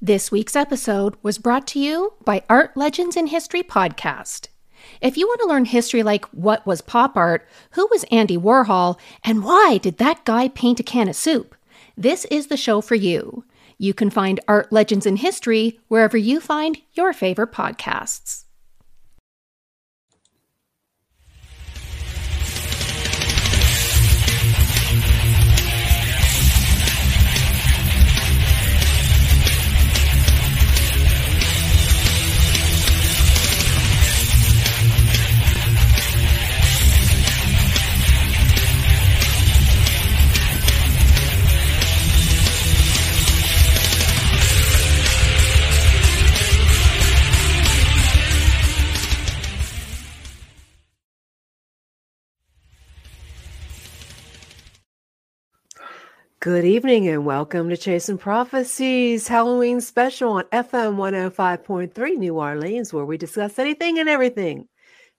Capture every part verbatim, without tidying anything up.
This week's episode was brought to you by Art Legends in History Podcast. If you want to learn history like what was pop art, who was Andy Warhol, and why did that guy paint a can of soup, this is the show for you. You can find Art Legends in History wherever you find your favorite podcasts. Good evening and welcome to Chasing Prophecies Halloween special on F M one oh five point three New Orleans, where we discuss anything and everything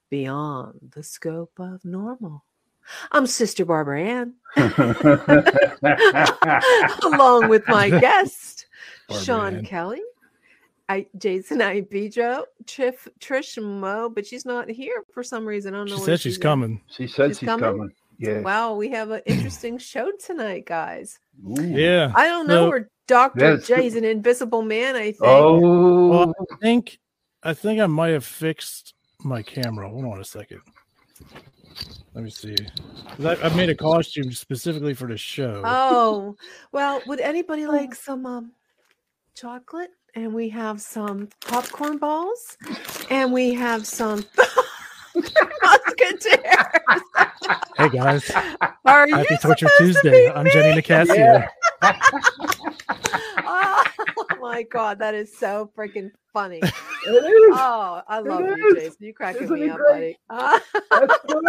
beyond the scope of normal. I'm Sister Barbara Ann, along with my guest, Barbara Sean Ann. Kelly, I, Jason Ibijo, Triff, Trish Moe, but she's not here for some reason. I don't know. She said she's, she's coming. She said she's, she's coming. coming. Yes. Wow, we have an interesting show tonight, guys. Ooh. Yeah. I don't know no, where Doctor J's an invisible man, I think. Oh, well, I think I think I might have fixed my camera. Hold on a second. Let me see. I, I made a costume specifically for the show. Oh, well, would anybody like some um, chocolate? And we have some popcorn balls, and we have some musketeers. Hey guys, are you happy Torture Tuesday? To I'm Jenny Nicasio. Yeah. Oh my god, that is so freaking funny! Oh, I love it you, is. Jason. You cracking Isn't me up, great? buddy. I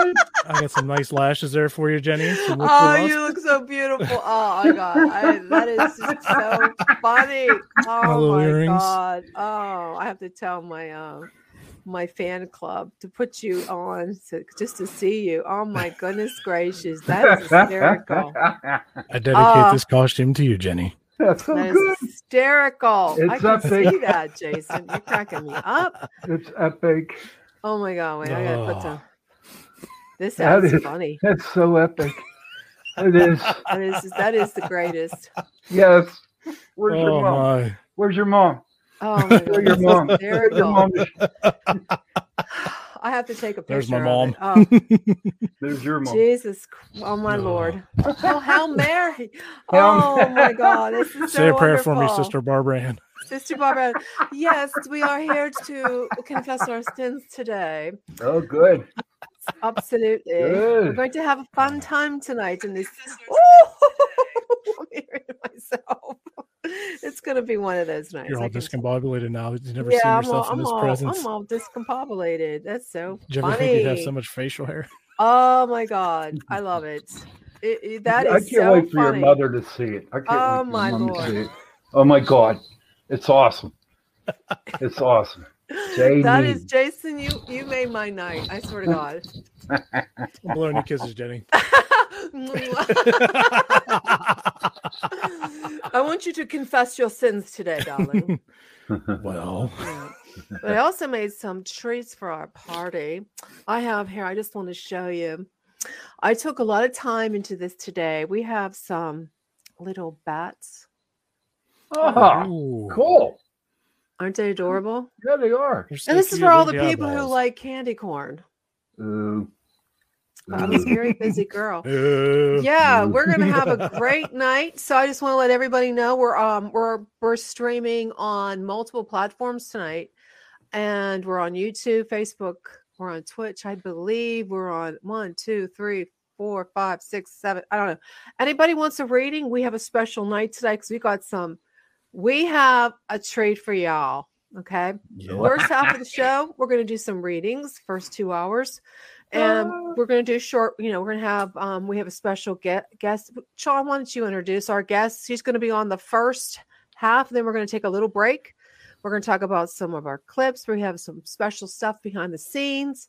got some nice lashes there for you, Jenny. So look oh, you look so beautiful! Oh my god, I, that is just so funny! Oh my, my god! Oh, I have to tell my um. Uh, my fan club to put you on to, just to see you. Oh my goodness gracious, that's hysterical. I dedicate uh, this costume to you, Jenny. That's so that good. Hysterical. It's I can epic. See that, Jason. You're cracking me up. It's epic. Oh my god, wait, I gotta oh. put some. This sounds that is, funny. That's so epic. It is. That is that is the greatest. Yes. Where's oh your mom? My. Where's your mom? Oh my god, your mom. I have to take a picture. There's my mom. Oh. There's your mom. Jesus, oh my oh. Lord. Oh, Hail Mary. Oh my god, this is so Say a prayer wonderful. for me, Sister Barbara Ann. Sister Barbara, yes, we are here to confess our sins today. Oh, good. Absolutely. Good. We're going to have a fun time tonight in this. I'm hearing myself. It's going to be one of those nights. You're all discombobulated see. now. You've never yeah, seen I'm yourself all, in this all, presence. I'm all discombobulated. That's so Did you funny. Ever think you'd have so much facial hair? Oh, my God. I love it. it, it that is I can't so wait for funny. your mother to see it. I can't oh, wait my Lord. To see it. Oh, my God. It's awesome. It's awesome. Jamie. That is, Jason, you, you made my night. I swear to God. I'm blowing your kisses, Jenny. I want you to confess your sins today, darling. Well, I also made some treats for our party. I have here, I just want to show you. I took a lot of time into this today. We have some little bats. Oh, cool. Aren't they adorable? Yeah, they are. So and this is for all the people eyeballs. who like candy corn. Ooh. I was a very busy girl. Yeah, we're gonna have a great night. So I just want to let everybody know we're um we're we're streaming on multiple platforms tonight, and we're on YouTube, Facebook, we're on Twitch, I believe we're on one, two, three, four, five, six, seven. I don't know. Anybody wants a reading? We have a special night today because we got some. We have a treat for y'all. Okay, yeah. First half of the show, we're gonna do some readings. First two hours. And we're going to do short, you know, we're going to have, um, we have a special get, guest. Sean, why don't you introduce our guest? He's going to be on the first half. Then we're going to take a little break. We're going to talk about some of our clips. We have some special stuff behind the scenes.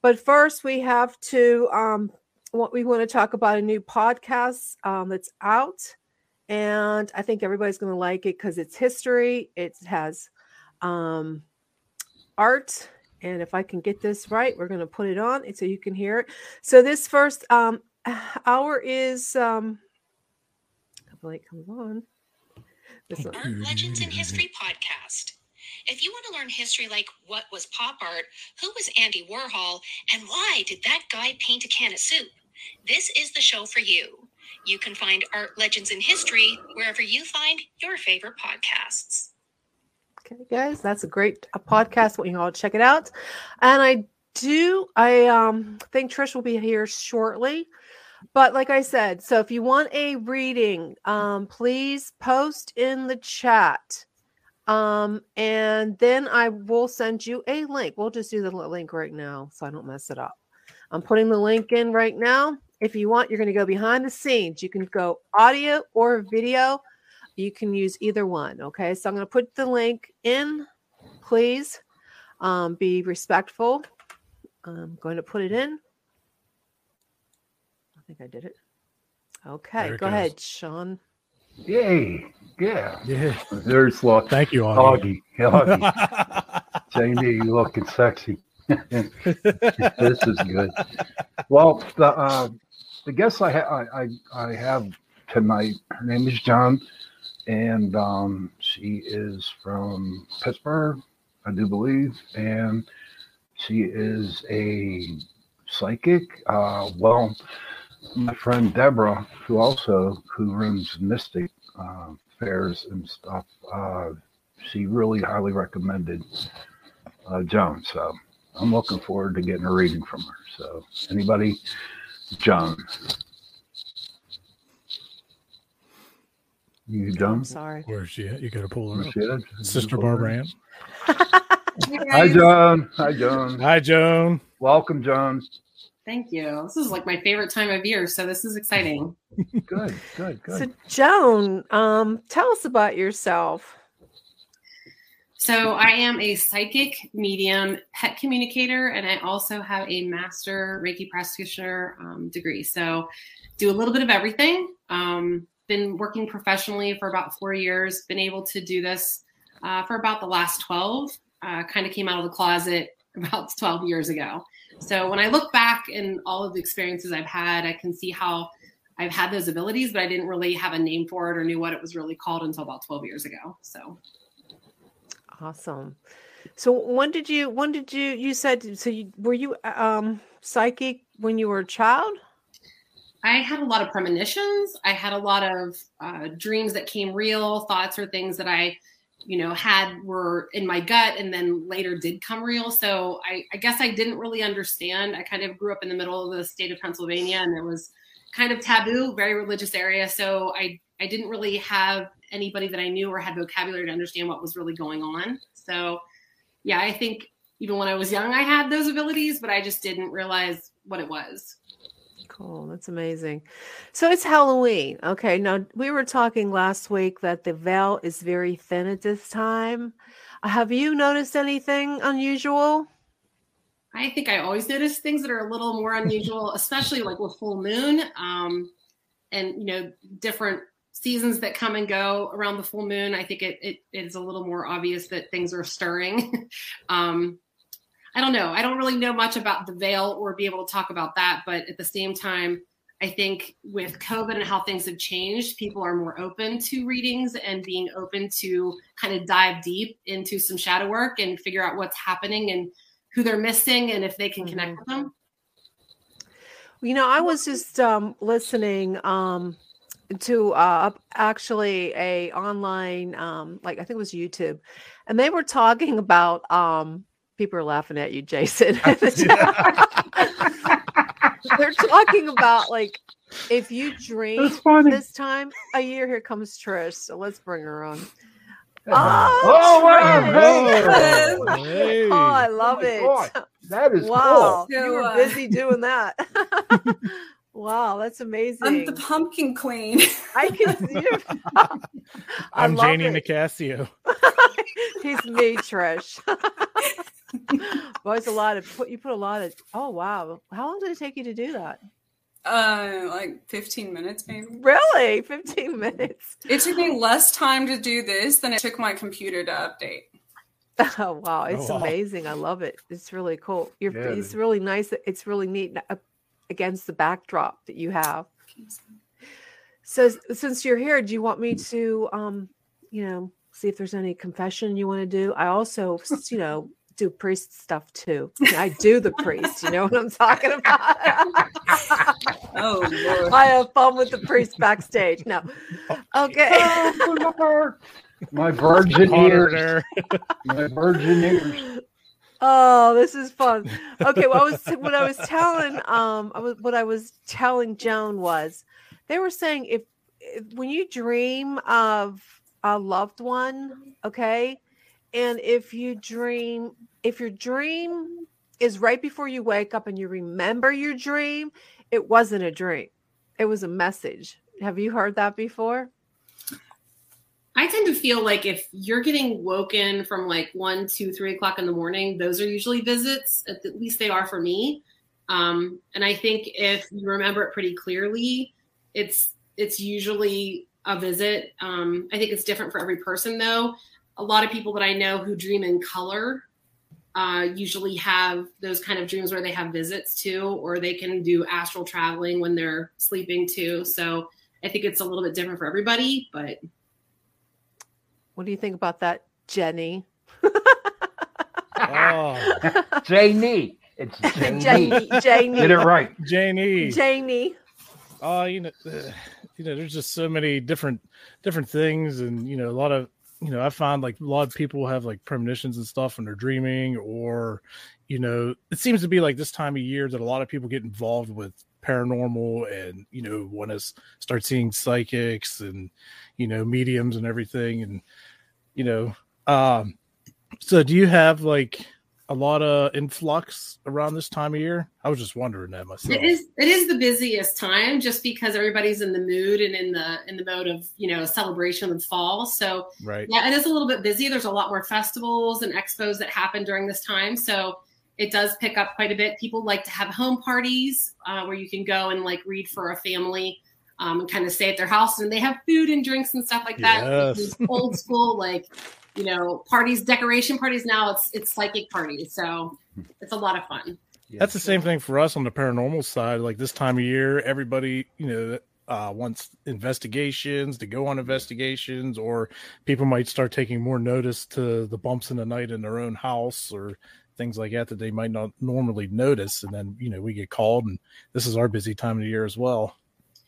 But first we have to, um, what we want to talk about a new podcast um, that's out. And I think everybody's going to like it because it's history. It has um, art. And if I can get this right, we're going to put it on so you can hear it. So this first um, hour is... Um, the light comes on. This Art one. Legends in History Podcast. If you want to learn history like what was pop art, who was Andy Warhol, and why did that guy paint a can of soup, this is the show for you. You can find Art Legends in History wherever you find your favorite podcasts. Okay, guys, that's a great a podcast. Want you all to check it out. And I do, I um, think Trish will be here shortly. But like I said, so if you want a reading, um, please post in the chat. Um, and then I will send you a link. We'll just do the link right now so I don't mess it up. I'm putting the link in right now. If you want, you're going to go behind the scenes. You can go audio or video. You can use either one. Okay. So I'm going to put the link in, please. Um, be respectful. I'm going to put it in. I think I did it. Okay. There it go goes. Ahead, Sean. Yay. Yeah. Yeah. There's luck. Thank you, Augie. Augie. Augie. Jamie, you looking sexy. This is good. Well, the, uh, the guest I, ha- I, I, I have tonight, her name is Joan, and um, she is from Pittsburgh, I do believe, and she is a psychic. Uh, well, my friend Deborah, who also who runs Mystic uh, fairs and stuff, uh, she really highly recommended uh, Joan, so I'm looking forward to getting a reading from her. So anybody, Joan. You Joan? I'm sorry. Where's she at? You got to pull her Where's up. Sister Barbara Ann. Hi, Joan. Hi, Joan. Hi, Joan. Welcome, Joan. Thank you. This is like my favorite time of year, so this is exciting. Good, good, good. So, Joan, um, tell us about yourself. So I am a psychic, medium, pet communicator, and I also have a master Reiki practitioner um, degree. So do a little bit of everything. Um, been working professionally for about four years, been able to do this uh, for about the last twelve, uh, kind of came out of the closet about twelve years ago. So when I look back and all of the experiences I've had, I can see how I've had those abilities, but I didn't really have a name for it or knew what it was really called until about twelve years ago. So. Awesome. So when did you, when did you, you said, so you, were you um, psychic when you were a child? I had a lot of premonitions. I had a lot of uh, dreams that came real, thoughts or things that I, you know, had were in my gut and then later did come real. So I, I guess I didn't really understand. I kind of grew up in the middle of the state of Pennsylvania and it was kind of taboo, very religious area. So I, I didn't really have anybody that I knew or had vocabulary to understand what was really going on. So yeah, I think even when I was young, I had those abilities, but I just didn't realize what it was. Cool. That's amazing. So it's Halloween. Okay. Now we were talking last week that the veil is very thin at this time. Have you noticed anything unusual? I think I always notice things that are a little more unusual, especially like with full moon, um, and, you know, different seasons that come and go around the full moon. I think it, it, it is a little more obvious that things are stirring. um, I don't know. I don't really know much about the veil or be able to talk about that. But at the same time, I think with COVID and how things have changed, people are more open to readings and being open to kind of dive deep into some shadow work and figure out what's happening and who they're missing and if they can mm-hmm. connect with them. You know, I was just um, listening um, to uh, actually a online, um, like I think it was YouTube, and they were talking about, um, people are laughing at you, Jason. They're talking about like, if you dream this time a year, here comes Trish. So let's bring her on. Oh, oh wow. Whoa. Hey. Oh, I love oh it. God. That is wow. Cool. So, you were uh... busy doing that. Wow, that's amazing. I'm the pumpkin queen. I can see you. I'm Janie it. Nicasio. He's me, Trish. Well, it's a lot of put you put a lot of oh wow. How long did it take you to do that? Uh, like fifteen minutes, maybe. Really? fifteen minutes. It took me less time to do this than it took my computer to update. Oh, wow. It's oh, wow. amazing. I love it. It's really cool. You're, yeah, it's dude. really nice. It's really neat uh, against the backdrop that you have. So since you're here, do you want me to, um, you know, see if there's any confession you want to do? I also, you know, do priest stuff too. I do the priest. You know what I'm talking about? Oh, Lord. I have fun with the priest backstage. No. Okay. Oh, Lord. My virgin ears. My virgin ears. Oh, this is fun. Okay, well, I was what I was telling um I was, what I was telling Joan was they were saying if, if when you dream of a loved one, okay, and if you dream if your dream is right before you wake up and you remember your dream, it wasn't a dream. It was a message. Have you heard that before? I tend to feel like if you're getting woken from like one, two, three o'clock in the morning, those are usually visits. At least they are for me. Um, and I think if you remember it pretty clearly, it's it's usually a visit. Um, I think it's different for every person, though. A lot of people that I know who dream in color uh, usually have those kind of dreams where they have visits, too, or they can do astral traveling when they're sleeping, too. So I think it's a little bit different for everybody, but... What do you think about that, Jenny? Oh, Janie. It's Janie. Janie. Janie. Get it right. Janie. Janie. Oh, uh, you know, uh, you know, there's just so many different different things. And, you know, a lot of, you know, I find like a lot of people have like premonitions and stuff when they're dreaming or, you know, it seems to be like this time of year that a lot of people get involved with paranormal and, you know, want to start seeing psychics and, you know, mediums and everything. And, you know, um, so do you have like a lot of influx around this time of year? I was just wondering that myself. It is, it is the busiest time just because everybody's in the mood and in the, in the mode of, you know, celebration of fall. So right. yeah, it is a little bit busy. There's a lot more festivals and expos that happen during this time. So it does pick up quite a bit. People like to have home parties uh, where you can go and like read for a family um, and kind of stay at their house. And they have food and drinks and stuff like that. Yes. These old school, like, you know, parties, decoration parties. Now it's it's psychic parties. So it's a lot of fun. That's the same thing for us on the paranormal side. Like this time of year, everybody, you know, uh, wants investigations to go on investigations, or people might start taking more notice to the bumps in the night in their own house or things like that that they might not normally notice. And then, you know, we get called, and this is our busy time of the year as well.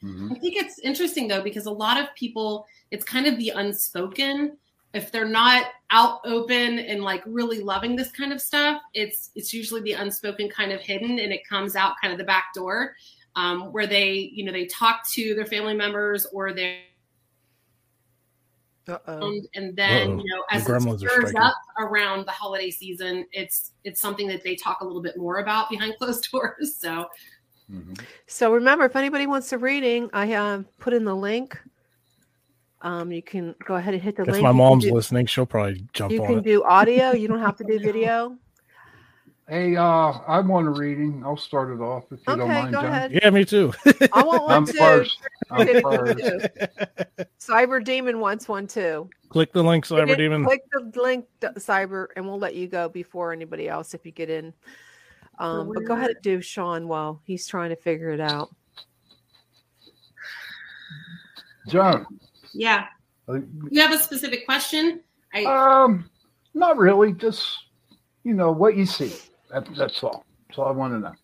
Mm-hmm. I think it's interesting though, because a lot of people, it's kind of the unspoken. If they're not out open and like really loving this kind of stuff, it's, it's usually the unspoken kind of hidden, and it comes out kind of the back door um, where they, you know, they talk to their family members or their Uh-oh. And then, Uh-oh. you know, as the it stirs up around the holiday season, it's it's something that they talk a little bit more about behind closed doors. So, mm-hmm. so remember, if anybody wants a reading, I have uh, put in the link. Um, you can go ahead and hit the if link. If my mom's do, listening, she'll probably jump on it. You can do audio. You don't have to do video. Hey, uh, I want a reading. I'll start it off if you okay, don't mind, go John. Ahead. Yeah, me too. I want one I'm too. First. I'm first. Cyber Demon wants one too. Click the link, Cyber Demon. Click the link, Cyber, and we'll let you go before anybody else if you get in. Um, but go ahead and do Sean while he's trying to figure it out. John. Yeah. You have a specific question? I... Um, not really. Just you know what you see. That's all. That's all I want to know.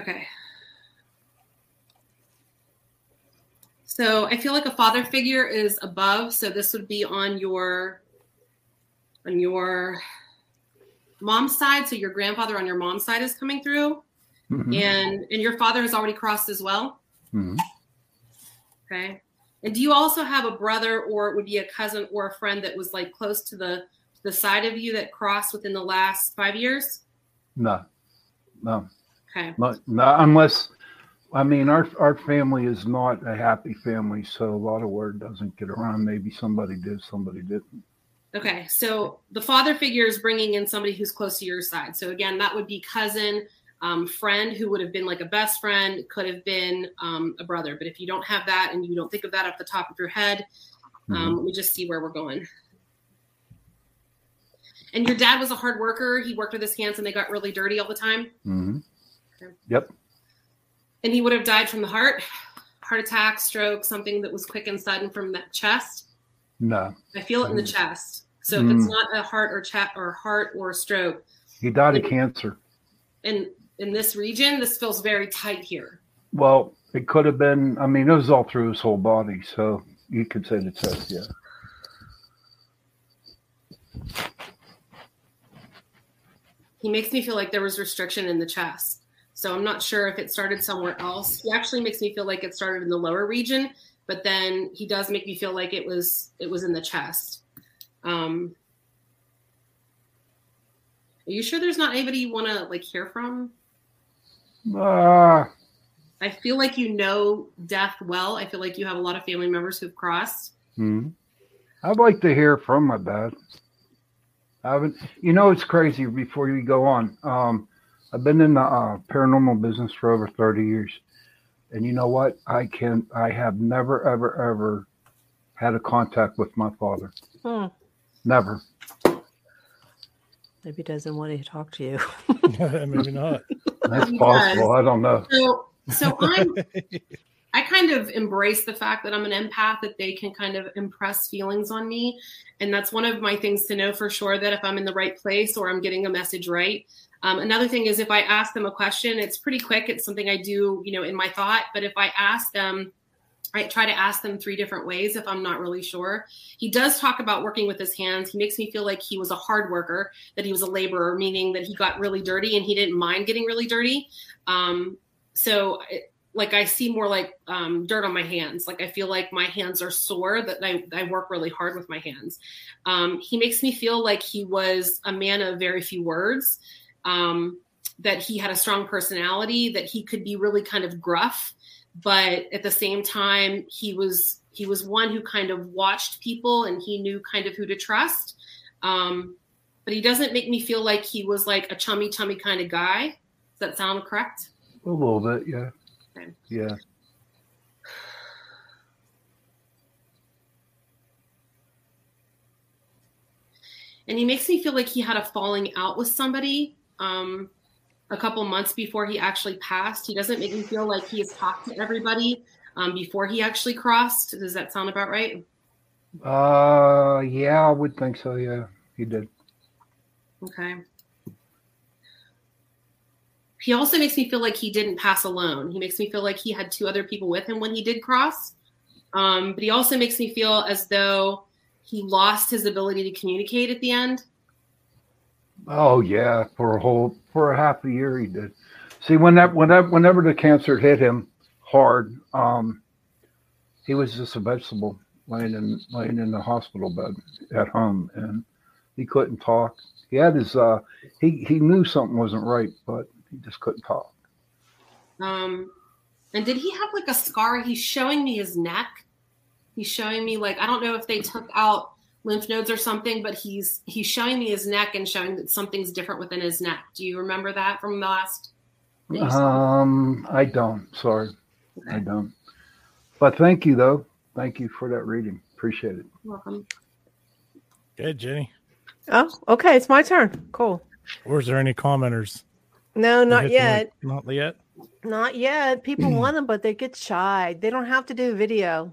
Okay. So I feel like a father figure is above. So this would be on your on your mom's side. So your grandfather on your mom's side is coming through. Mm-hmm. And and your father has already crossed as well. Mm-hmm. Okay. And do you also have a brother, or it would be a cousin or a friend that was like close to the the side of you that crossed within the last five years? No, no. Okay. No, no, unless, I mean, our, our family is not a happy family. So a lot of word doesn't get around. Maybe somebody did, somebody didn't. Okay. So the father figure is bringing in somebody who's close to your side. So again, that would be cousin, um, friend who would have been like a best friend, could have been um, a brother. But if you don't have that and you don't think of that off the top of your head, um, mm-hmm. let me just see where we're going. And your dad was a hard worker. He worked with his hands and they got really dirty all the time. Mm-hmm. Okay. Yep. And he would have died from the heart, heart attack, stroke, something that was quick and sudden from that chest. No. I feel it in the chest. So mm. if it's not a heart or chest or heart or stroke. He died it, of cancer. And in this region, this feels very tight here. Well, it could have been, I mean, it was all through his whole body. So you could say the chest, yeah. He makes me feel like there was restriction in the chest. So I'm not sure if it started somewhere else. He actually makes me feel like it started in the lower region, but then he does make me feel like it was it was in the chest. Um, are you sure there's not anybody you want to like hear from? Uh, I feel like you know death well. I feel like you have a lot of family members who've crossed. Mm-hmm. I'd like to hear from my dad. I haven't, you know, it's crazy before you go on. Um, I've been in the uh, paranormal business for over thirty years. And you know what? I can, I have never, ever, ever had a contact with my father. Hmm. Never. Maybe he doesn't want to talk to you. Maybe not. That's possible. I don't know. So, so I'm, I kind of embrace the fact that I'm an empath, that they can kind of impress feelings on me. And that's one of my things to know for sure, that if I'm in the right place or I'm getting a message right. Um, another thing is if I ask them a question, it's pretty quick. It's something I do, you know, in my thought. But if I ask them, I try to ask them three different ways if I'm not really sure. He does talk about working with his hands. He makes me feel like he was a hard worker, that he was a laborer, meaning that he got really dirty and he didn't mind getting really dirty. Um, so it, Like I see more like um, dirt on my hands. Like I feel like my hands are sore, that I, I work really hard with my hands. Um, he makes me feel like he was a man of very few words, um, that he had a strong personality, that he could be really kind of gruff. But at the same time, he was he was one who kind of watched people and he knew kind of who to trust. Um, but he doesn't make me feel like he was like a chummy, chummy kind of guy. Does that sound correct? A little bit, yeah. Yeah. And he makes me feel like he had a falling out with somebody um, a couple months before he actually passed. He doesn't make me feel like he has talked to everybody um, before he actually crossed. Does that sound about right? Uh, yeah, I would think so. Yeah, he did. Okay. He also makes me feel like he didn't pass alone. He makes me feel like he had two other people with him when he did cross. Um, but he also makes me feel as though he lost his ability to communicate at the end. Oh yeah, for a whole for a half a year he did. See, when that when that whenever the cancer hit him hard, um, he was just a vegetable laying in laying in the hospital bed at home, and he couldn't talk. He had his uh, he he knew something wasn't right, but he just couldn't talk. Um, and did he have like a scar? He's showing me his neck. He's showing me like, I don't know if they took out lymph nodes or something, but he's he's showing me his neck and showing that something's different within his neck. Do you remember that from the last? Um, I don't. Sorry, okay. I don't. But thank you though. Thank you for that reading. Appreciate it. You're welcome. Good, Jenny. Oh, okay. It's my turn. Cool. Or is there any commenters? No, not yet. Like, not yet. Not yet. People want them, but they get shy. They don't have to do video.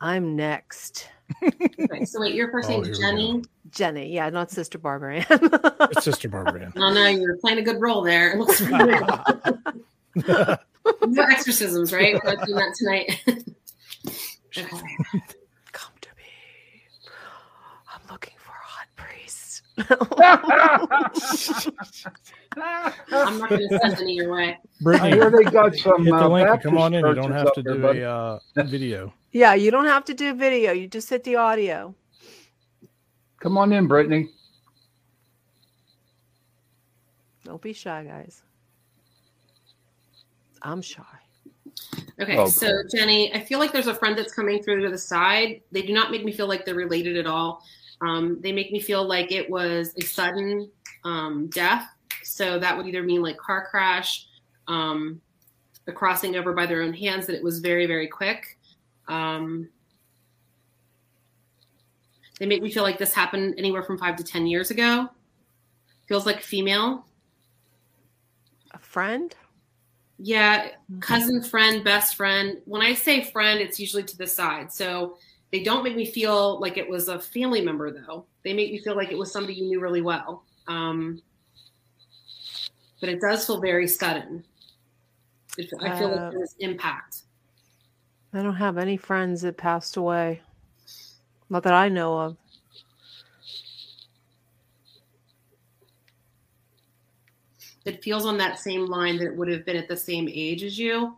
I'm next. Okay, so wait, your first name is Jenny? Jenny, yeah, not Sister Barbara Ann. It's Sister Barbara Ann. No, no, you're playing a good role there. It looks good. No exorcisms, right? We're not doing that tonight. Okay. Come to me. I'm looking for a hot priest. I'm not going to send any your way. Brittany, here they got some. Uh, the link come on in. You don't have to do there, a uh, video. Yeah, you don't have to do video. You just hit the audio. Come on in, Brittany. Don't be shy, guys. I'm shy. Okay, oh, so God. Jenny, I feel like there's a friend that's coming through to the side. They do not make me feel like they're related at all. Um, they make me feel like it was a sudden um, death. So that would either mean like car crash, um, the crossing over by their own hands, that it was very, very quick. Um, they make me feel like this happened anywhere from five to ten years ago. Feels like female. A friend? Yeah. Cousin, friend, best friend. When I say friend, it's usually to the side. So they don't make me feel like it was a family member, though. They make me feel like it was somebody you knew really well. Um, but it does feel very sudden. It, I feel uh, like there's impact. I don't have any friends that passed away. Not that I know of. It feels on that same line that it would have been at the same age as you.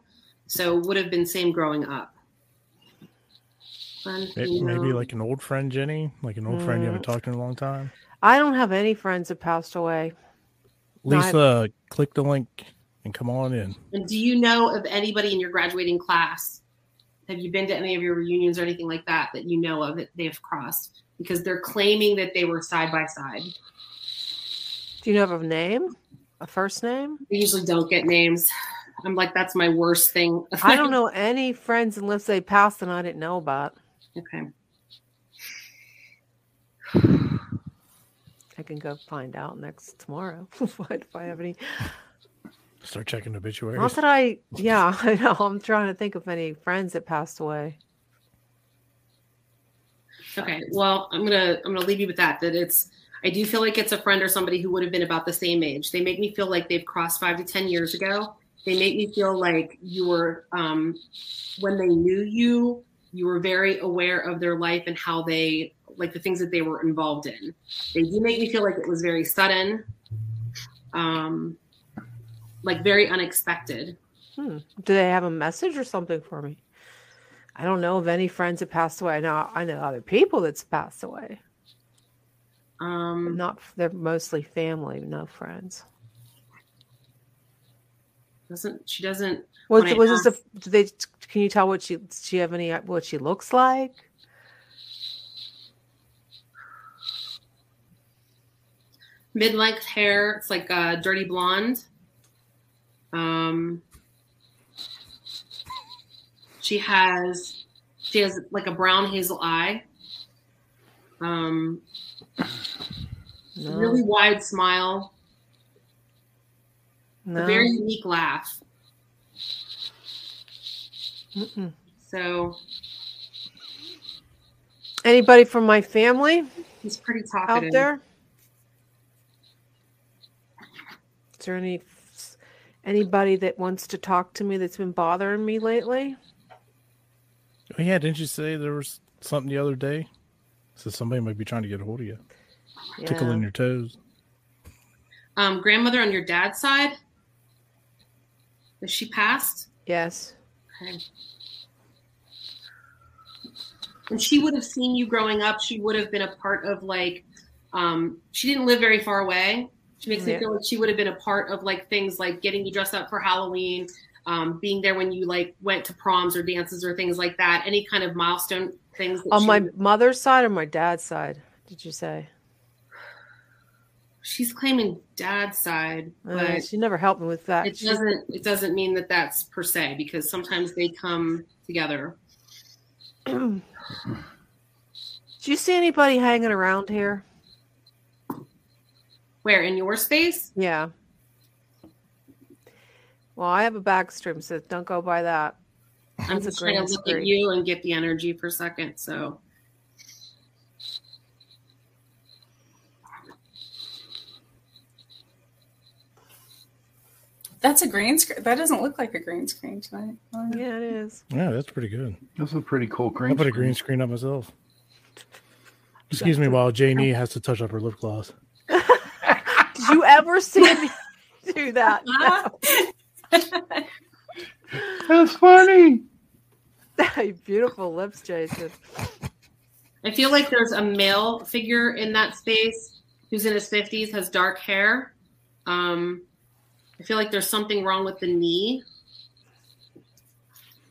So would have been same growing up. Friend, maybe, maybe like an old friend, Jenny, like an old mm. friend you haven't talked to in a long time. I don't have any friends that passed away. Lisa, no, click the link and come on in. And do you know of anybody in your graduating class? Have you been to any of your reunions or anything like that that you know of that they've crossed? Because they're claiming that they were side by side. Do you know of a name? A first name? I usually don't get names. I'm like, that's my worst thing. I don't know any friends unless they passed and I didn't know about. Okay. I can go find out next tomorrow if I have any. Start checking obituaries. Not that I, yeah, I know. I'm trying to think of any friends that passed away. Okay. Well, I'm going to, I'm going to leave you with that, that it's, I do feel like it's a friend or somebody who would have been about the same age. They make me feel like they've crossed five to ten years ago. They make me feel like you were, um, when they knew you, you were very aware of their life and how they, like the things that they were involved in. They do make me feel like it was very sudden, um, like very unexpected. Hmm. Do they have a message or something for me? I don't know of any friends that passed away. I know, I know other people that's passed away. Um, not they're mostly family, no friends. Doesn't she doesn't? Was, was asked, this a? Do they? Can you tell what she? Does she have any? What she looks like? Mid-length hair. It's like a dirty blonde. Um. She has. She has like a brown hazel eye. Um. No. Really wide smile. No. A very unique laugh. Mm-mm. So, anybody from my family? He's pretty talkative out there. Is there any anybody that wants to talk to me that's been bothering me lately? Oh yeah, didn't you say there was something the other day? So somebody might be trying to get a hold of you, yeah. Tickling your toes. Um, grandmother on your dad's side. Is she passed? Yes. Okay. And she would have seen you growing up. She would have been a part of like, um, she didn't live very far away. She makes yeah. me feel like she would have been a part of like things like getting you dressed up for Halloween, um, being there when you like went to proms or dances or things like that. Any kind of milestone things. That on my would... mother's side or my dad's side, did you say? She's claiming dad's side, but uh, she never helped me with that. It doesn't. It doesn't mean that that's per se, because sometimes they come together. Do you see anybody hanging around here? Where, in your space? Yeah. Well, I have a back stream, so don't go by that. I'm that's just trying to look street. At you and get the energy for a second. So. That's a green screen. That doesn't look like a green screen tonight. Oh, yeah, it is. Yeah, that's pretty good. That's a pretty cool green I put screen. A green screen up myself. Excuse me while Janie has to touch up her lip gloss. Did you ever see me do that? No. That's funny. Beautiful lips, Jason. I feel like there's a male figure in that space who's in his fifties, has dark hair. Um... I feel like there's something wrong with the knee.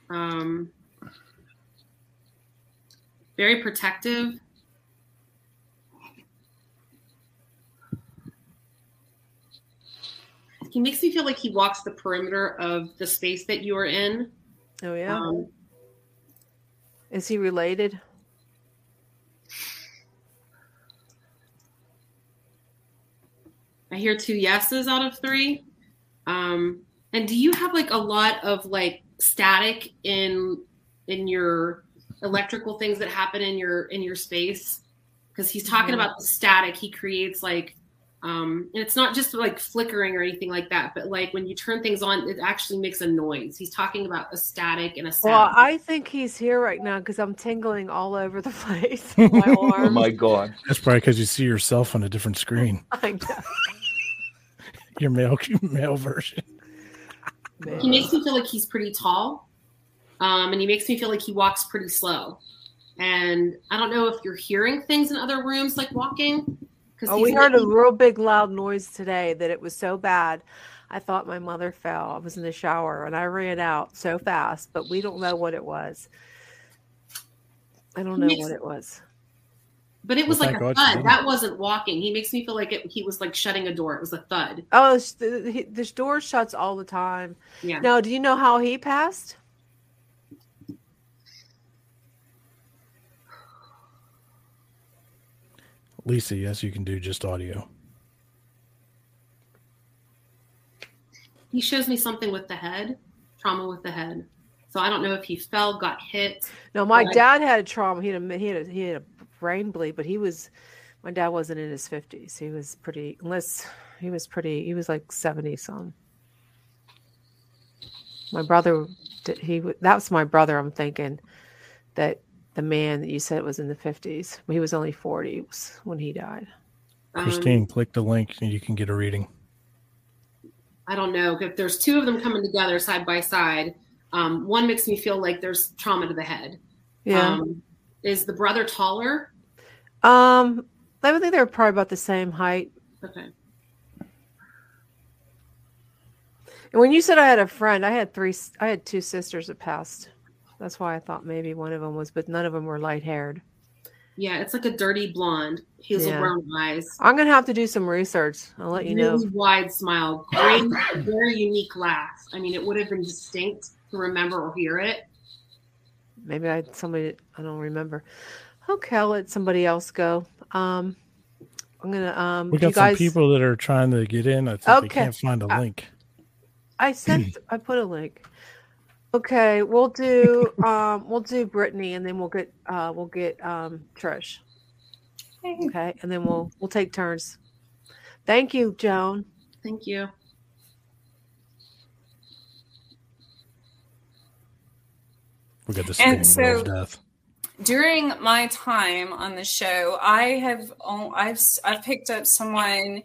Um, very protective. he makes me feel like he walks the perimeter of the space that you are in. Oh, yeah. Um, Is he related? I hear two yeses out of three. Um, and do you have like a lot of like static in in your electrical things that happen in your in your space? Because he's talking yeah. about the static he creates, like, um, and it's not just like flickering or anything like that, but like when you turn things on, it actually makes a noise. He's talking about a static and a sound. Well, I think he's here right now because I'm tingling all over the place. My oh my God. That's probably because you see yourself on a different screen. I know. Your male, male version. Man. He makes me feel like he's pretty tall. Um, and he makes me feel like he walks pretty slow. And I don't know if you're hearing things in other rooms, like walking. Oh, we heard a real big loud noise today that it was so bad. I thought my mother fell. I was in the shower and I ran out so fast, but we don't know what it was. I don't know what it was. But it was like a thud. That wasn't walking. He makes me feel like it, he was like shutting a door. It was a thud. Oh, this door shuts all the time. Yeah. Now, do you know how he passed? Lisa, yes, you can do just audio. He shows me something with the head, trauma with the head. So I don't know if he fell, got hit. No, my dad I... had a trauma. He had a, he had a, he had a brain bleed, but he was, my dad wasn't in his fifties. He was pretty, unless he was pretty, he was like seventy some. My brother, he that was my brother, I'm thinking, that the man that you said was in the fifties. He was only forty when he died. Christine, um, click the link and you can get a reading. I don't know. If there's two of them coming together side by side, um, one makes me feel like there's trauma to the head. Yeah. Um, is the brother taller? Um, I would think they're probably about the same height. Okay. And when you said I had a friend, I had three. I had two sisters that passed. That's why I thought maybe one of them was, but none of them were light-haired. Yeah, it's like a dirty blonde. He has yeah. brown eyes. I'm going to have to do some research. I'll let you really know. Really wide smile. Great, very unique laugh. I mean, it would have been distinct to remember or hear it. Maybe I had somebody, I don't remember. Okay, I'll let somebody else go. Um, I'm going to... Um, we got you some guys... people that are trying to get in. I think okay. they can't find a I, link. I sent, I put a link. Okay, we'll do um, we'll do Brittany, and then we'll get uh, we'll get um, Trish. Okay, and then we'll we'll take turns. Thank you, Joan. Thank you. We got this. And so, death. During my time on the show, I have I've I've picked up someone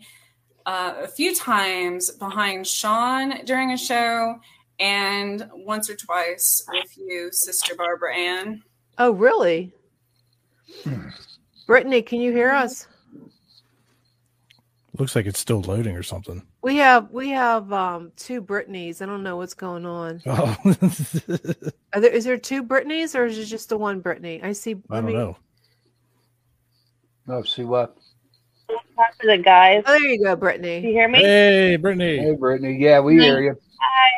uh, a few times behind Sean during a show. And once or twice with you, Sister Barbara Ann. Oh, really? Brittany, can you hear us? Looks like it's still loading or something. We have we have um, two Brittany's. I don't know what's going on. Oh. Are there, is there two Brittany's or is it just the one Brittany? I see. I don't me... know. Oh, see what? Talk to the guys. Oh, there you go, Brittany. Do you hear me? Hey, Brittany. Hey, Brittany. Yeah, we hey. hear you. Hi.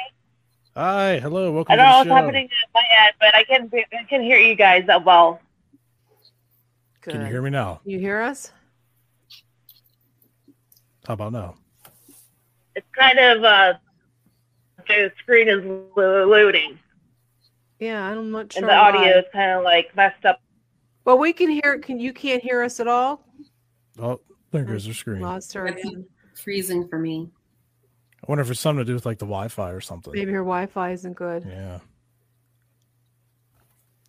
Hi, hello, welcome to the show. I don't know what's happening in my head, but I can I can hear you guys that well. Good. Can you hear me now? You hear us? How about now? It's kind of uh, the screen is loading. Yeah, I'm not sure. And the audio why. is kind of like messed up. Well, we can hear. Can you can't hear us at all? Oh, there goes the screen. Lost her. Freezing for me. I wonder if it's something to do with like the Wi-Fi or something. Maybe her Wi-Fi isn't good. Yeah.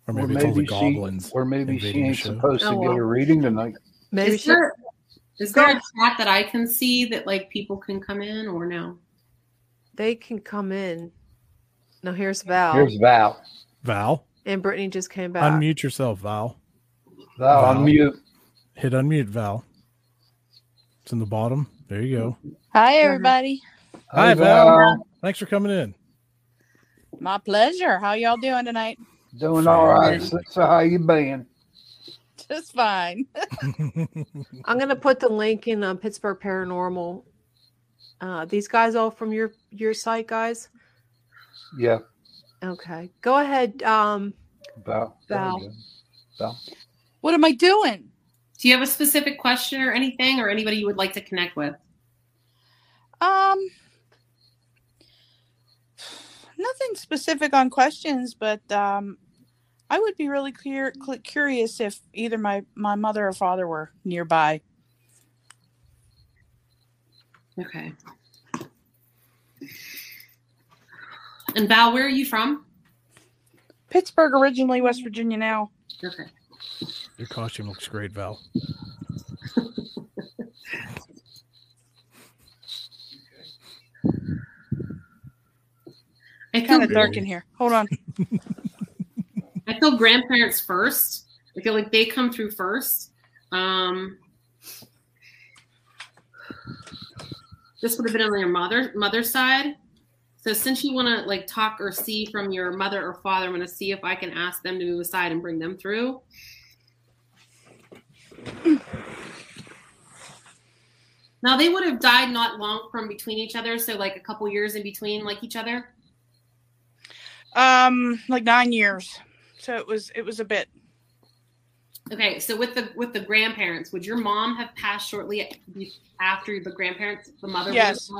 Or maybe, or maybe it's the goblins. She, or maybe she ain't supposed to oh, well. get a reading tonight. Maybe is she, there, is there a chat that I can see that like people can come in or no? They can come in. No, here's Val. Here's Val. Val. And Brittany just came back. Unmute yourself, Val. Val, Val. unmute. Hit unmute, Val. It's in the bottom. There you go. Hi, everybody. Hi, Val. Thanks for coming in. My pleasure. How y'all doing tonight? Doing fine. All right. So how you been? Just fine. I'm going to put the link in um, Pittsburgh Paranormal Uh, these guys all from your, your site, guys? Yeah. Okay. Go ahead, um, Val. Val. Val. What am I doing? Do you have a specific question or anything, or anybody you would like to connect with? Um, nothing specific on questions, but um, I would be really clear, curious if either my, my mother or father were nearby. Okay. And Val, where are you from? Pittsburgh originally, West Virginia now. Okay. Your costume looks great, Val. It's kind of dark really? in here. Hold on. I feel grandparents first. I feel like they come through first. Um, this would have been on your mother mother's side. So since you want to like talk or see from your mother or father, I'm going to see if I can ask them to move aside and bring them through. Now, they would have died not long from between each other. So like a couple years in between like each other. Um, like nine years. So it was, it was a bit. Okay. So with the, with the grandparents, would your mom have passed shortly after the grandparents, the mother? Yes.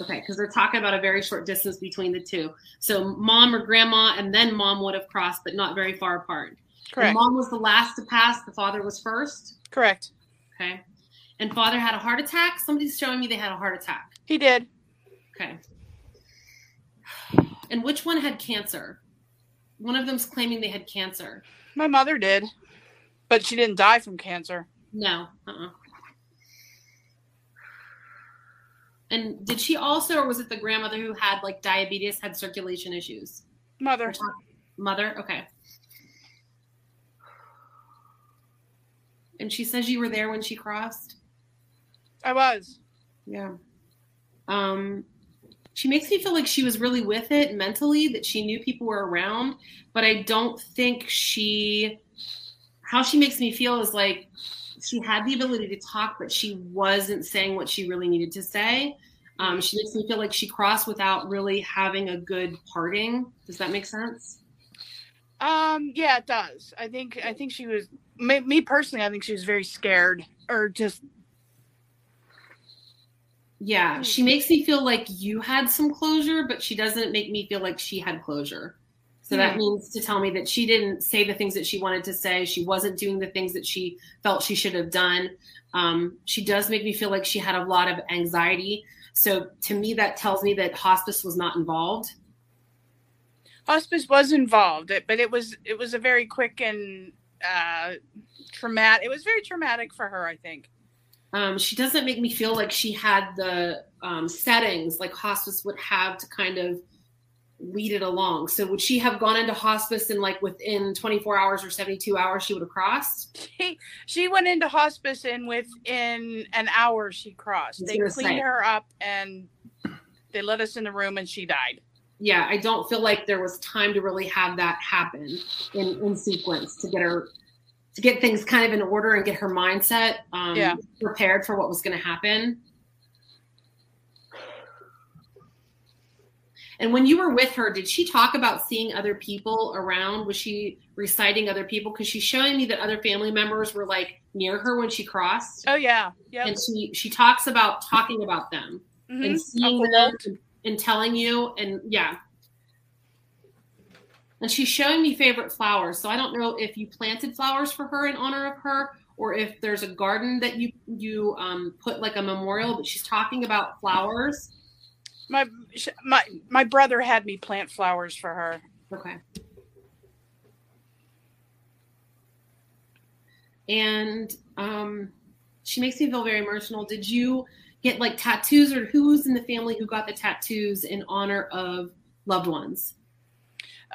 Okay. Cause they're talking about a very short distance between the two. So mom or grandma, and then mom would have crossed, but not very far apart. Correct. And mom was the last to pass. The father was first. Correct. Okay. And father had a heart attack. Somebody's showing me they had a heart attack. He did. Okay. And which one had cancer? One of them's claiming they had cancer. My mother did, but she didn't die from cancer. No. Uh-uh. And did she also, or was it the grandmother who had like diabetes, had circulation issues? Mother. Mother? Okay. And she says you were there when she crossed? I was. Yeah. Um, she makes me feel like she was really with it mentally, that she knew people were around, but I don't think she, how she makes me feel is like she had the ability to talk, but she wasn't saying what she really needed to say. Um, she makes me feel like she crossed without really having a good parting. Does that make sense? Um, yeah, it does. I think, I think she was, me, me personally, I think she was very scared or just. Yeah, she makes me feel like you had some closure, but she doesn't make me feel like she had closure. So yeah. That means to tell me that she didn't say the things that she wanted to say. She wasn't doing the things that she felt she should have done. Um, she does make me feel like she had a lot of anxiety. So to me, that tells me that hospice was not involved. Hospice was involved, but it was it was a very quick and uh, traumatic. It was very traumatic for her, I think. Um, she doesn't make me feel like she had the um, settings like hospice would have to kind of lead it along. So would she have gone into hospice and like within twenty-four hours or seventy-two hours, she would have crossed? She, she went into hospice and within an hour she crossed. They cleaned her up and they let us in the room and she died. Yeah, I don't feel like there was time to really have that happen in, in sequence to get her to get things kind of in order and get her mindset um, yeah. prepared for what was going to happen. And when you were with her, did she talk about seeing other people around? Was she reciting other people? Because she's showing me that other family members were like near her when she crossed. Oh, yeah. Yep. And she, she talks about talking about them mm-hmm. and seeing them and, and telling you. And yeah. And she's showing me favorite flowers. So I don't know if you planted flowers for her in honor of her or if there's a garden that you you um, put like a memorial, but she's talking about flowers. My, my, my brother had me plant flowers for her. Okay. And um, she makes me feel very emotional. Did you get like tattoos or who's in the family who got the tattoos in honor of loved ones?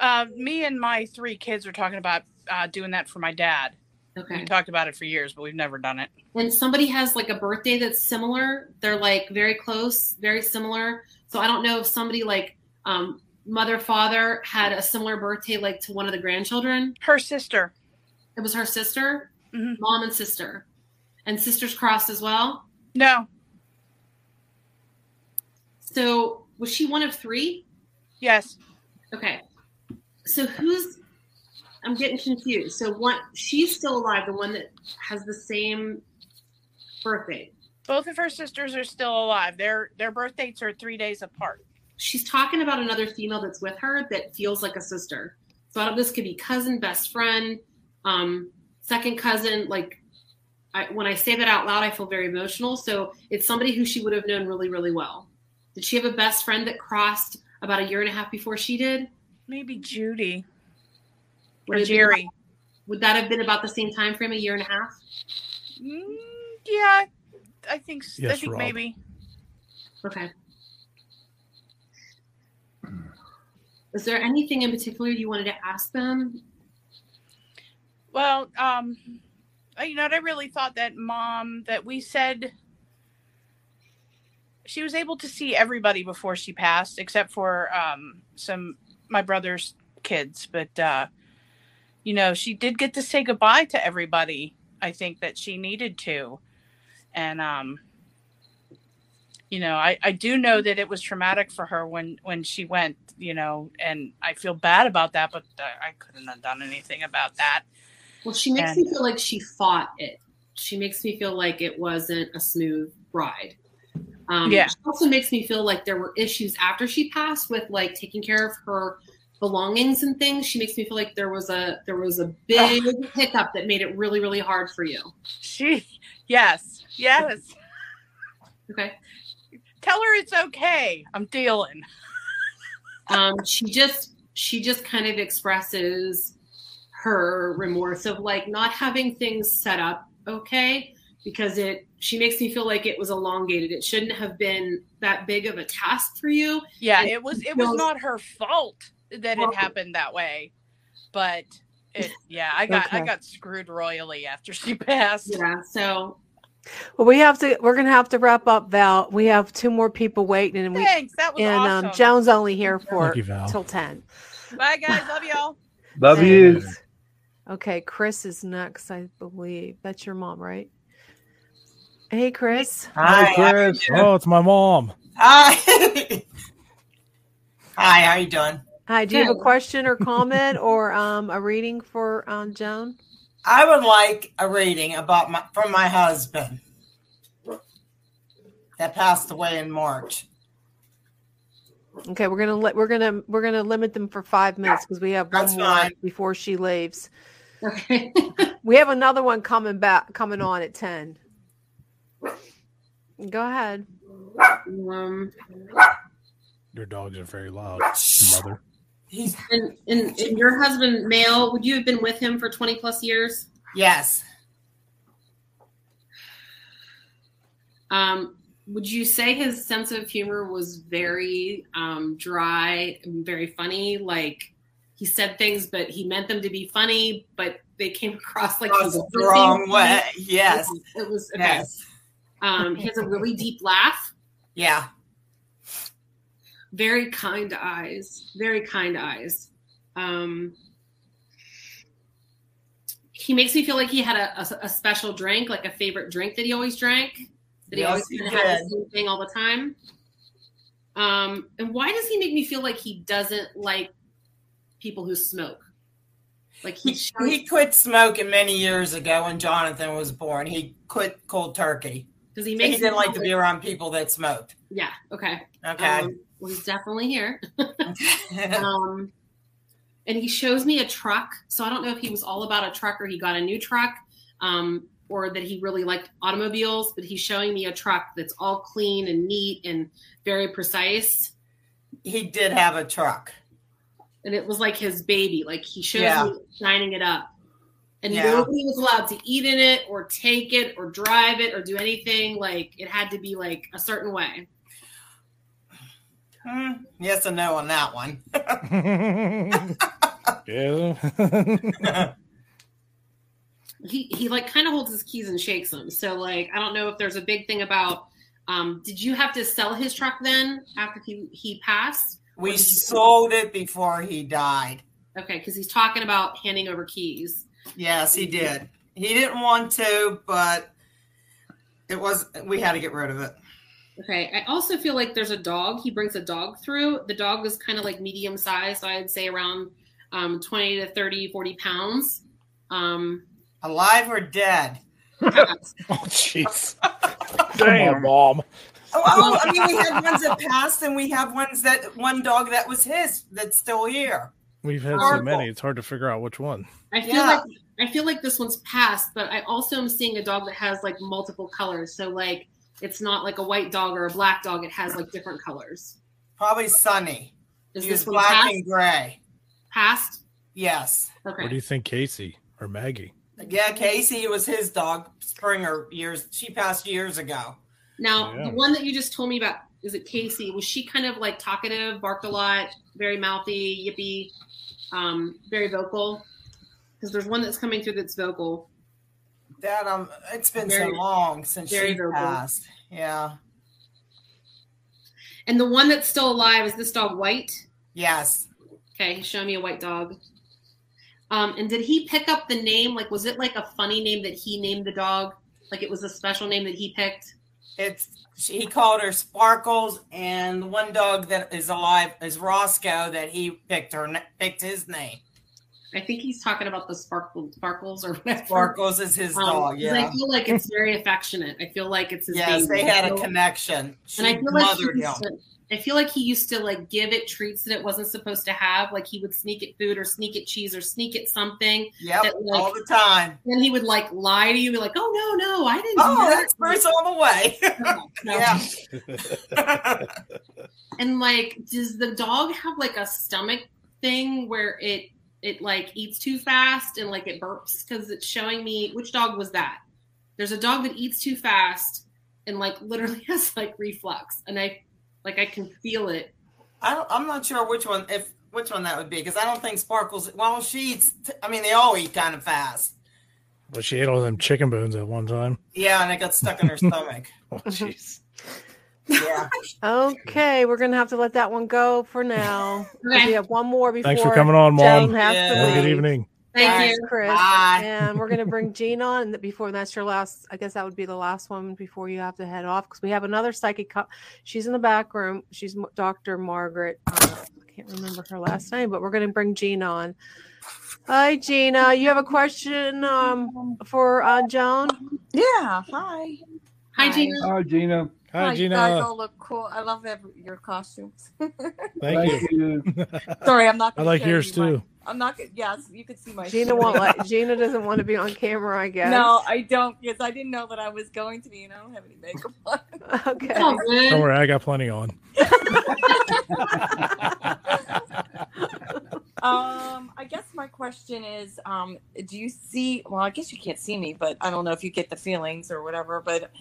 Uh, me and my three kids were talking about uh, doing that for my dad. Okay. We talked about it for years, but we've never done it. When somebody has like a birthday that's similar, they're like very close, very similar. So I don't know if somebody like um, mother, father had a similar birthday like to one of the grandchildren. Her sister. It was her sister? Mm-hmm. Mom and sister. And sisters crossed as well? No. So was she one of three? Yes. Okay. So who's, I'm getting confused. So one, she's still alive, the one that has the same birthday. Both of her sisters are still alive. Their their birth dates are three days apart. She's talking about another female that's with her that feels like a sister. So I don't, this could be cousin, best friend, um, second cousin. Like I, when I say that out loud, I feel very emotional. So it's somebody who she would have known really, really well. Did she have a best friend that crossed about a year and a half before she did? Maybe Judy. Would or Jerry. About, would that have been about the same time frame, a year and a half? Mm, yeah, I think, yes, I think maybe. Okay. Is there anything in particular you wanted to ask them? Well, um, you know, I really thought that mom, that we said she was able to see everybody before she passed, except for um, some, my brother's kids. But, uh, you know, she did get to say goodbye to everybody. I think that she needed to. And, um, you know, I, I do know that it was traumatic for her when, when she went, you know, and I feel bad about that, but I couldn't have done anything about that. Well, she makes and, me feel like she fought it. She makes me feel like it wasn't a smooth ride. Um, yeah. She also makes me feel like there were issues after she passed with like taking care of her belongings and things. She makes me feel like there was a there was a big oh. hiccup that made it really, really hard for you. She, yes, yes. Okay. Tell her it's okay. I'm dealing. um, she just she just kind of expresses her remorse of like not having things set up okay, because it. She makes me feel like it was elongated. It shouldn't have been that big of a task for you. Yeah, and it was. It was not her fault that it happened that way, but it, yeah, I got okay. I got screwed royally after she passed. Yeah, so. Well, we have to. We're gonna have to wrap up, Val. We have two more people waiting, and we Thanks. That was and awesome. um, Joan's only here for you, till ten. Bye, guys. Love y'all. Love Thanks. you. Okay, Chris is next, I believe. That's your mom, right? Hey, Chris. Hi, Hi Chris. Oh, it's my mom. Hi. Hi. How you doing? Hi. Do you have a question or comment or um, a reading for um, Joan? I would like a reading about my, from my husband that passed away in March. Okay, we're gonna li- we're gonna we're gonna limit them for five minutes because we have That's one more fine. before she leaves. Okay. We have another one coming back coming on at ten. Go ahead. Um, your dogs are very loud, mother. He's and, and, and your husband, male, would you have been with him for twenty plus years? Yes. Um, would you say his sense of humor was very um, dry and very funny? Like he said things, but he meant them to be funny, but they came across like was the wrong way. Yes. It was, it was okay. Yes. Um, he has a really deep laugh. Yeah. Very kind eyes, very kind eyes. Um, he makes me feel like he had a, a, a special drink, like a favorite drink that he always drank. That he yes, always had the same thing all the time. Um, and why does he make me feel like he doesn't like people who smoke? Like he, he, he quit smoking many years ago when Jonathan was born. He quit cold turkey. Does he make? He didn't like to be around people that smoked. Yeah. Okay. Okay. Um, Well, he's definitely here. um, and he shows me a truck. So I don't know if he was all about a truck or he got a new truck um, or that he really liked automobiles, but he's showing me a truck that's all clean and neat and very precise. He did have a truck. And it was like his baby. Like he shows yeah. me shining it up. And yeah. nobody was allowed to eat in it or take it or drive it or do anything. Like it had to be like a certain way. Mm, yes and no on that one. Yeah. he he like kind of holds his keys and shakes them. So like I don't know if there's a big thing about. Um, did you have to sell his truck then after he he passed? We sold it before he died. Okay, because he's talking about handing over keys. Yes, he did. He didn't want to, but it was we had to get rid of it. Okay. I also feel like there's a dog. He brings a dog through. The dog is kind of like medium sized. So I'd say around um, twenty to thirty, forty pounds. Um, Alive or dead? Uh, oh, jeez. Damn, on, Mom. Oh, oh, I mean, we had ones that passed, and we have ones that one dog that was his that's still here. We've had Horrible. so many; it's hard to figure out which one. I feel yeah. like I feel like this one's passed, but I also am seeing a dog that has like multiple colors. So like, it's not like a white dog or a black dog; it has like different colors. Probably Sunny. Is He's this one black passed? and gray? Passed. Yes. Okay. What do you think, Casey or Maggie? Yeah, Casey was his dog. Springer years. She passed years ago. Now, yeah. the one that you just told me about, is it Casey? Was she kind of like talkative, barked a lot, very mouthy, yippy, um, very vocal? Because there's one that's coming through that's vocal. That um, It's been very, so long since she vocal. passed. Yeah. And the one that's still alive, is this dog white? Yes. Okay, he's showing me a white dog. Um, and did he pick up the name? Like, was it like a funny name that he named the dog? Like it was a special name that he picked? It's he called her Sparkles, and one dog that is alive is Roscoe, that he picked her picked his name. I think he's talking about the Sparkles, Sparkles or whatever. Sparkles is his um, dog. Yeah, I feel like it's very affectionate. I feel like it's his. Yes, baby. They had a connection. She and I feel like he used to, I feel like he used to like give it treats that it wasn't supposed to have. Like he would sneak it food or sneak it cheese or sneak it something. Yeah, like, all the time. Then he would like lie to you, be like, "Oh no, no, I didn't." Oh, do that. that's first all the way. Yeah. And like, does the dog have like a stomach thing where it? It like eats too fast and like it burps? Because it's showing me, which dog was that? There's a dog that eats too fast and like literally has like reflux, and I like I can feel it. I don't, I'm not sure which one if which one that would be, because I don't think Sparkles. Well, she eats. T- I mean, they all eat kind of fast. Well, she ate all them chicken bones at one time. Yeah, and it got stuck in her stomach. Oh, jeez. Yeah. Okay, we're gonna have to let that one go for now. Okay. We have one more before. Thanks for coming on, Mom. Yeah. Good evening. Thank Thanks, you, Chris. Bye. And we're gonna bring Gene on before. That's your last. I guess that would be the last one before you have to head off, because we have another psychic. Co- She's in the back room. She's Doctor Margaret. Uh, I can't remember her last name, but we're gonna bring Gene on. Hi, Gina. You have a question um, for uh, Joan? Yeah. Hi. Hi, Gina. Hi, Gina. Hi, oh, Gina. You guys all look cool. I love every, your costumes. Thank you. Sorry, I'm not. I like yours too. My, I'm not. Yes, you can see my. Gina won't let. Gina doesn't want to be on camera, I guess. No, I don't, because I didn't know that I was going to be, and I don't have any makeup on. Okay. Oh, don't worry, I got plenty on. um, I guess my question is, um, do you see? Well, I guess you can't see me, but I don't know if you get the feelings or whatever, but.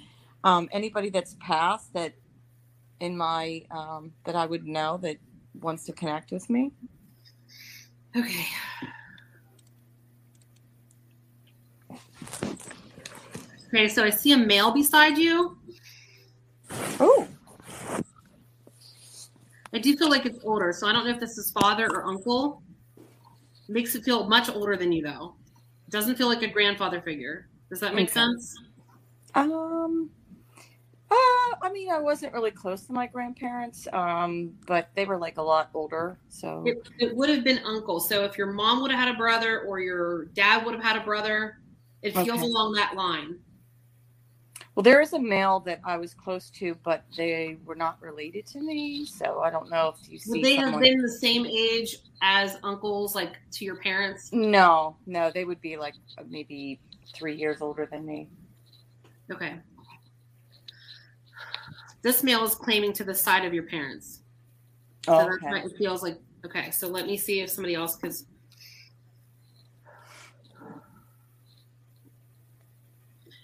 Um, anybody that's passed that in my um, that I would know that wants to connect with me. Okay. Okay, so I see a male beside you. Oh. I do feel like it's older, so I don't know if this is father or uncle. It makes it feel much older than you, though. It doesn't feel like a grandfather figure. Does that make okay. sense? Um. Uh, I mean, I wasn't really close to my grandparents, um, but they were like a lot older. So it, it would have been uncle. So if your mom would have had a brother or your dad would have had a brother, it feels okay. along that line. Well, there is a male that I was close to, but they were not related to me. So I don't know if you see. Would they someone... have been the same age as uncles, like to your parents? No, no, they would be like maybe three years older than me. Okay. This male is claiming to the side of your parents. So okay. that's what it feels like. Okay, so let me see if somebody else, because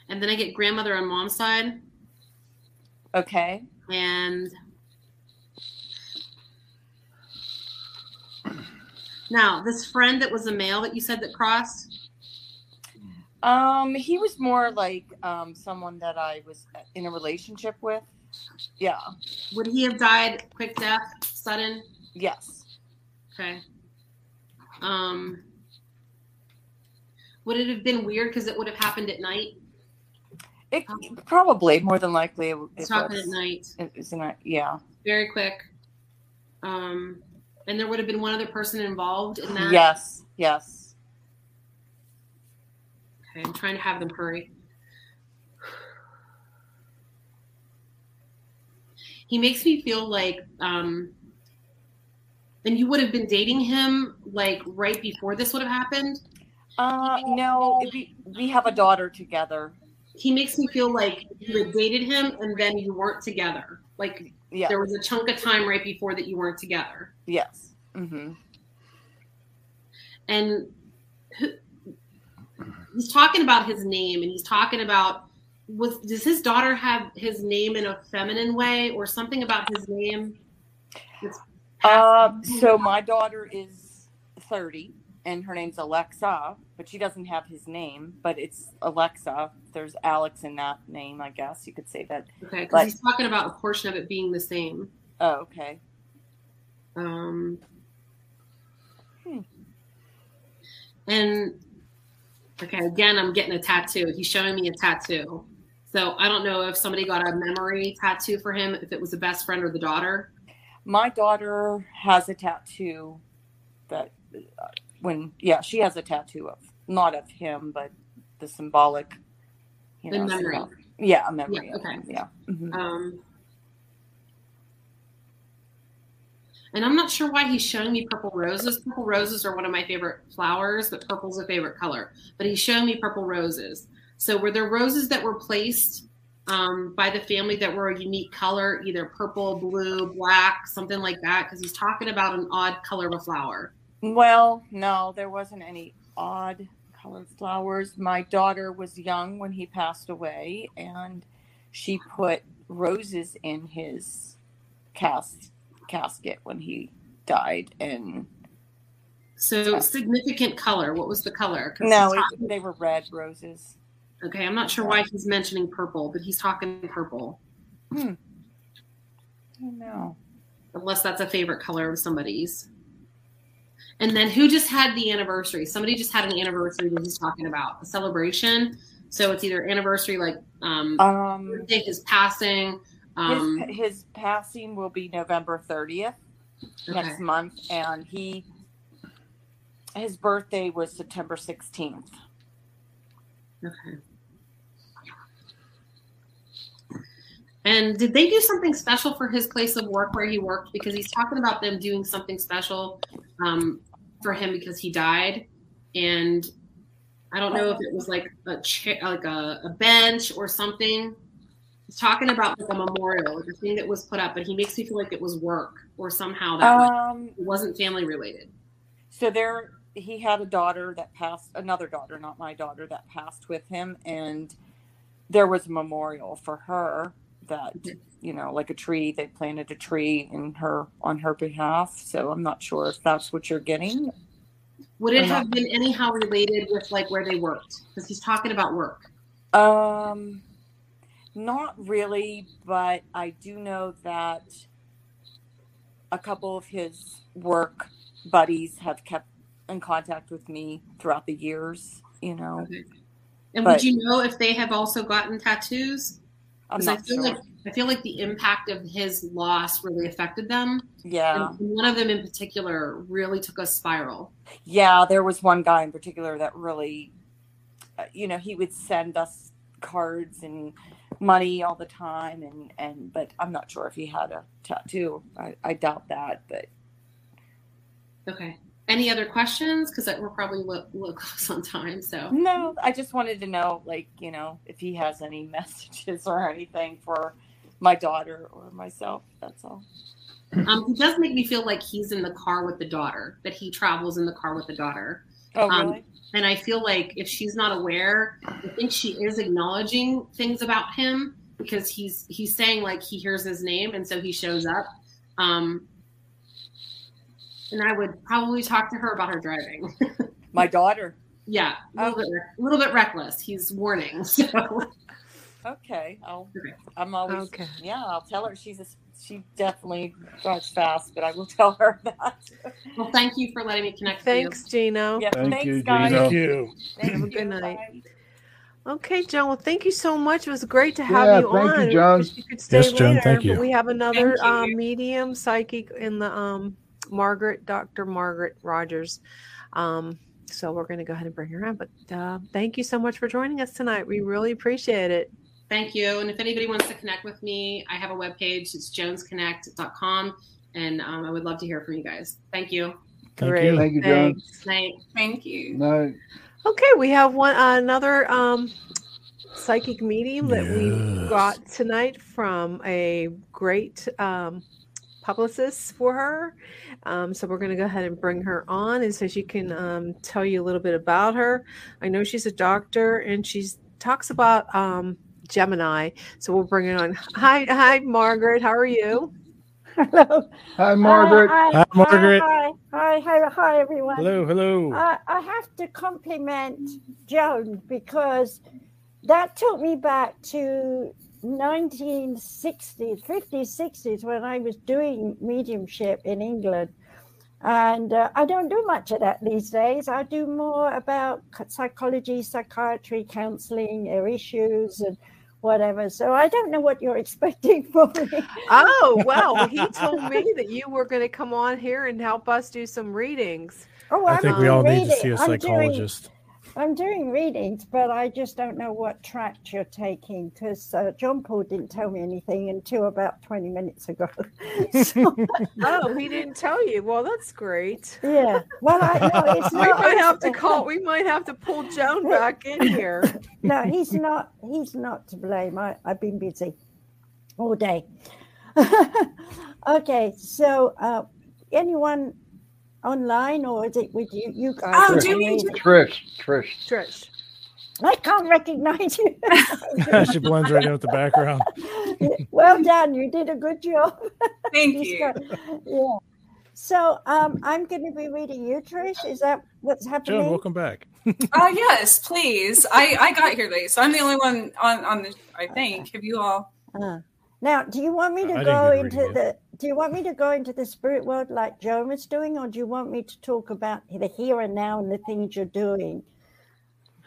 and then I get grandmother on mom's side. Okay. And now this friend that was a male that you said that crossed. Um, he was more like um, someone that I was in a relationship with. Yeah. Would he have died quick death, sudden? Yes. Okay. Um, would it have been weird because it would have happened at night? It, probably more than likely. It, it's happened at night. It, it's not, yeah. Very quick. Um, and there would have been one other person involved in that. Yes. Yes. Okay, I'm trying to have them hurry. He makes me feel like, um, and you would have been dating him like right before this would have happened. Uh, no, we, we have a daughter together. He makes me feel like you had dated him and then you weren't together. Like yes. There was a chunk of time right before that you weren't together. Yes. Mm-hmm. And he's talking about his name, and he's talking about, was, does his daughter have his name in a feminine way or something about his name? Uh, so my daughter is thirty and her name's Alexa, but she doesn't have his name, but it's Alexa. There's Alex in that name, I guess you could say that. Okay, because he's talking about a portion of it being the same. Oh, okay. Um, hmm. And, okay, again, I'm getting a tattoo. He's showing me a tattoo. So I don't know if somebody got a memory tattoo for him, if it was the best friend or the daughter. My daughter has a tattoo that... Uh, When yeah, she has a tattoo of not of him, but the symbolic, you know, the memory. Symbolic, yeah, a memory. Yeah, okay. Of him, yeah. Mm-hmm. Um, and I'm not sure why he's showing me purple roses. Purple roses are one of my favorite flowers, but purple's a favorite color. But he's showing me purple roses. So were there roses that were placed um, by the family that were a unique color, either purple, blue, black, something like that? Because he's talking about an odd color of a flower. Well, no, there wasn't any odd colored flowers. My daughter was young when he passed away, and she put roses in his cas- casket when he died. And so, significant color. What was the color? No, it, they were red roses. Okay, I'm not sure why he's mentioning purple, but he's talking purple. Hmm. I don't know. Unless that's a favorite color of somebody's. And then who just had the anniversary? Somebody just had an anniversary that he's talking about, a celebration. So it's either anniversary, like um, um, birthday, his passing. Um, his, his passing will be November thirtieth okay. next month. And he, his birthday was September sixteenth. Okay. And did they do something special for his place of work where he worked? Because he's talking about them doing something special um, for him because he died. And I don't know if it was like a chair, like a, a bench or something. He's talking about like a memorial, like a thing that was put up, but he makes me feel like it was work or somehow that um, it wasn't family related. So there, he had a daughter that passed, another daughter, not my daughter, that passed with him. And there was a memorial for her. That, you know, like a tree, they planted a tree in her on her behalf. So I'm not sure if that's what you're getting. Would it have been anyhow related with like where they worked? Because he's talking about work. Um, not really, but I do know that a couple of his work buddies have kept in contact with me throughout the years, you know. Okay. And but, would you know if they have also gotten tattoos? Because I feel sure. like I feel like the impact of his loss really affected them. Yeah, and one of them in particular really took a spiral. Yeah, there was one guy in particular that really, you know, he would send us cards and money all the time, and, and but I'm not sure if he had a tattoo. I, I doubt that. But okay. Any other questions? Because we're probably low, low close on time. So no, I just wanted to know, like, you know, if he has any messages or anything for my daughter or myself. That's all. Um, he does make me feel like he's in the car with the daughter. That he travels in the car with the daughter. Oh, really? Um, and I feel like if she's not aware, I think she is acknowledging things about him because he's he's saying like he hears his name and so he shows up. Um, And I would probably talk to her about her driving. My daughter? Yeah. A little, okay. bit, a little bit reckless. He's warning. So. Okay. I'll, okay. I'm always, okay. yeah, I'll tell her. She's a, she definitely drives fast, but I will tell her that. Well, thank you for letting me connect with you. Thanks, Gino. Yeah, thank thanks, you, guys. Gino. Thank you. Thank Have you. A good night. Bye. Okay, Joan. Well, thank you so much. It was great to have yeah, you thank on. Thank you, Joan. You could stay yes, later, Joan. Thank you. We have another uh, medium psychic in the um, Margaret, Doctor Margaret Rogers. Um, so we're going to go ahead and bring her on. But uh, thank you so much for joining us tonight. We really appreciate it. Thank you. And if anybody wants to connect with me, I have a webpage. It's jones connect dot com. And um, I would love to hear from you guys. Thank you. Thank Great. you. Thank you, Joan. Night. Thank you. Night. Okay, we have one uh, another um, psychic medium that yes. we got tonight from a great um, publicist for her. Um, so we're going to go ahead and bring her on, and so she can um, tell you a little bit about her. I know she's a doctor, and she talks about um, Gemini. So we'll bring it on. Hi, hi, Margaret. How are you? Hello. Hi, Margaret. Hi, hi, hi Margaret. Hi, hi, hi, hi, everyone. Hello, hello. I, I have to compliment Joan because that took me back to nineteen sixties, fifties, sixties, when I was doing mediumship in England. And uh, I don't do much of that these days. I do more about psychology, psychiatry, counseling, their issues, and whatever. So I don't know what you're expecting from me. Oh, well, he told me that you were going to come on here and help us do some readings. Oh, I I'm think we all reading. need to see a psychologist. I'm doing, I'm doing readings, but I just don't know what tract you're taking because uh, John Paul didn't tell me anything until about twenty minutes ago. So, oh, he didn't tell you. Well, that's great. Yeah. Well, I, no, it's not, we might have to call. We might have to pull Joan back in here. No, he's not. He's not to blame. I, I've been busy all day. Okay, so uh, anyone online, or is it with you, you guys? Oh, do we? Trish, Trish, Trish. I can't recognize you. She blends right in with the background. Well done. You did a good job. Thank you. Got, yeah. So um, I'm going to be reading you, Trish. Is that what's happening? Joan, welcome back. Oh, uh, yes, please. I, I got here late, so I'm the only one on, on the, I think. Have you all? Uh, now, do you want me to I go into the, it. do you want me to go into the spirit world like Joan was doing, or do you want me to talk about the here and now and the things you're doing?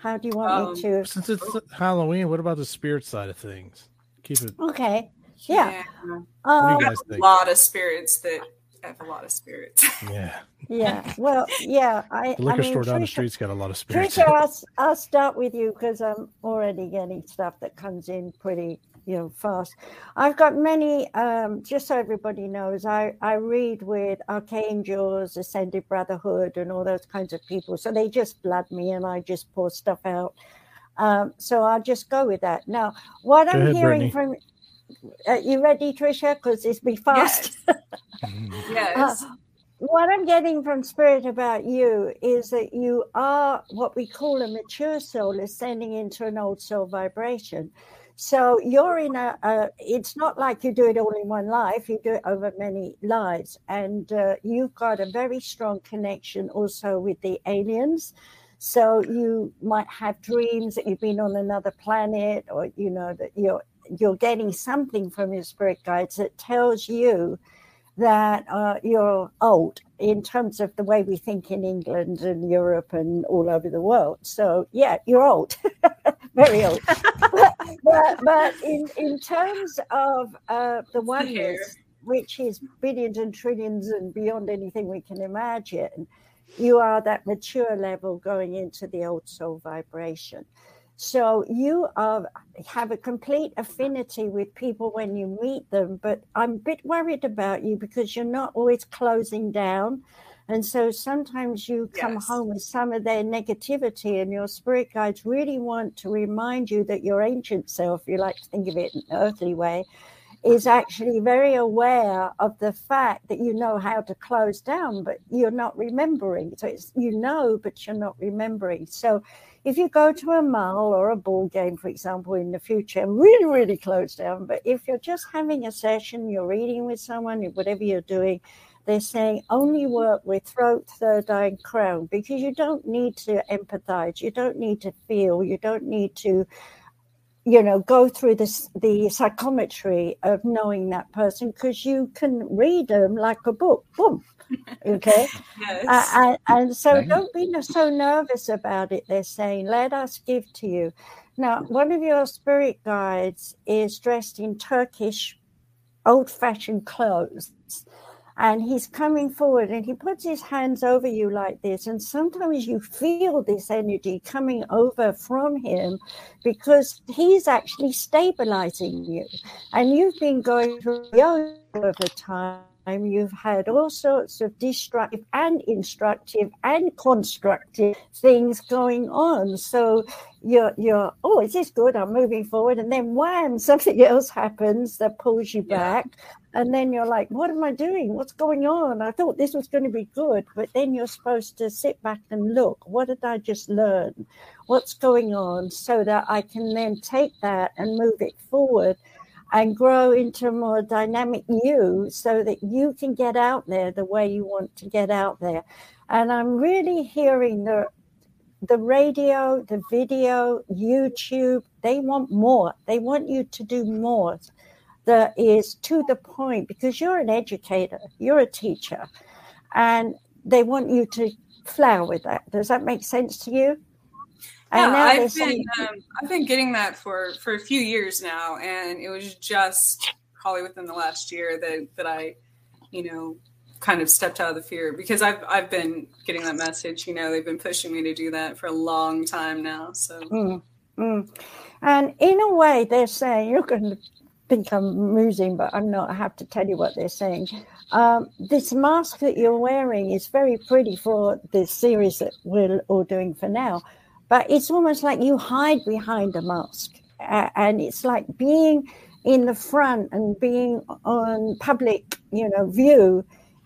How do you want um, me to? Since it's Halloween, what about the spirit side of things? Keep it. Okay. Yeah. yeah. Um, have a lot of spirits that... I have a lot of spirits. Yeah. Yeah. Well, yeah. I, the liquor I mean, store down Trisha, the street's got a lot of spirits. Trisha, I'll, I'll start with you because I'm already getting stuff that comes in pretty, you know, fast. I've got many, um, just so everybody knows, I, I read with Archangels, Ascended Brotherhood, and all those kinds of people. So they just blood me and I just pour stuff out. Um, so I'll just go with that. Now, what go I'm ahead, hearing Brittany. from... Are you ready, Trisha? Because it's be fast. Yes. yes. Uh, what I'm getting from Spirit about you is that you are what we call a mature soul ascending into an old soul vibration. So you're in a, a it's not like you do it all in one life. You do it over many lives. And uh, you've got a very strong connection also with the aliens. So you might have dreams that you've been on another planet, or, you know, that you're you're getting something from your spirit guides that tells you that uh, you're old in terms of the way we think in England and Europe and all over the world. So, yeah, you're old, very old. but but, but in, in terms of uh, the oneness, which is billions and trillions and beyond anything we can imagine, you are that mature level going into the old soul vibration. So you are, have a complete affinity with people when you meet them, but I'm a bit worried about you because you're not always closing down. And so sometimes you come yes. home with some of their negativity, and your spirit guides really want to remind you that your ancient self, you like to think of it in an earthly way, is actually very aware of the fact that you know how to close down, but you're not remembering. So it's, you know, but you're not remembering. So if you go to a mall or a ball game, for example, in the future, really, really close down. But if you're just having a session, you're reading with someone, whatever you're doing, they're saying only work with throat, third eye, and crown, because you don't need to empathize. You don't need to feel. You don't need to, you know, go through this, the psychometry of knowing that person, because you can read them like a book. Boom. Okay. Yes. Uh, and, and so don't be so nervous about it. They're saying, let us give to you. Now, one of your spirit guides is dressed in Turkish old-fashioned clothes, and he's coming forward and he puts his hands over you like this, and sometimes you feel this energy coming over from him because he's actually stabilizing you. And you've been going through yoga over time. You've had all sorts of destructive and instructive and constructive things going on. So you're, you're oh, is this good? I'm moving forward. And then wham, something else happens that pulls you back. Yeah. And then you're like, what am I doing? What's going on? I thought this was going to be good. But then you're supposed to sit back and look. What did I just learn? What's going on? So that I can then take that and move it forward and grow into a more dynamic you, so that you can get out there the way you want to get out there. And I'm really hearing the the radio, the video, YouTube, they want more. They want you to do more that is to the point, because you're an educator, you're a teacher, and they want you to flower with that. Does that make sense to you? Yeah, I've been um, I've been getting that for, for a few years now, and it was just probably within the last year that, that I, you know, kind of stepped out of the fear, because I've I've been getting that message. You know, they've been pushing me to do that for a long time now. So, mm, mm. And in a way, they're saying, you're going to think I'm musing, but I'm not. I have to tell you what they're saying. Um, this mask that you're wearing is very pretty for this series that we're all doing for now. But it's almost like you hide behind a mask, uh, and it's like being in the front and being on public, you know, view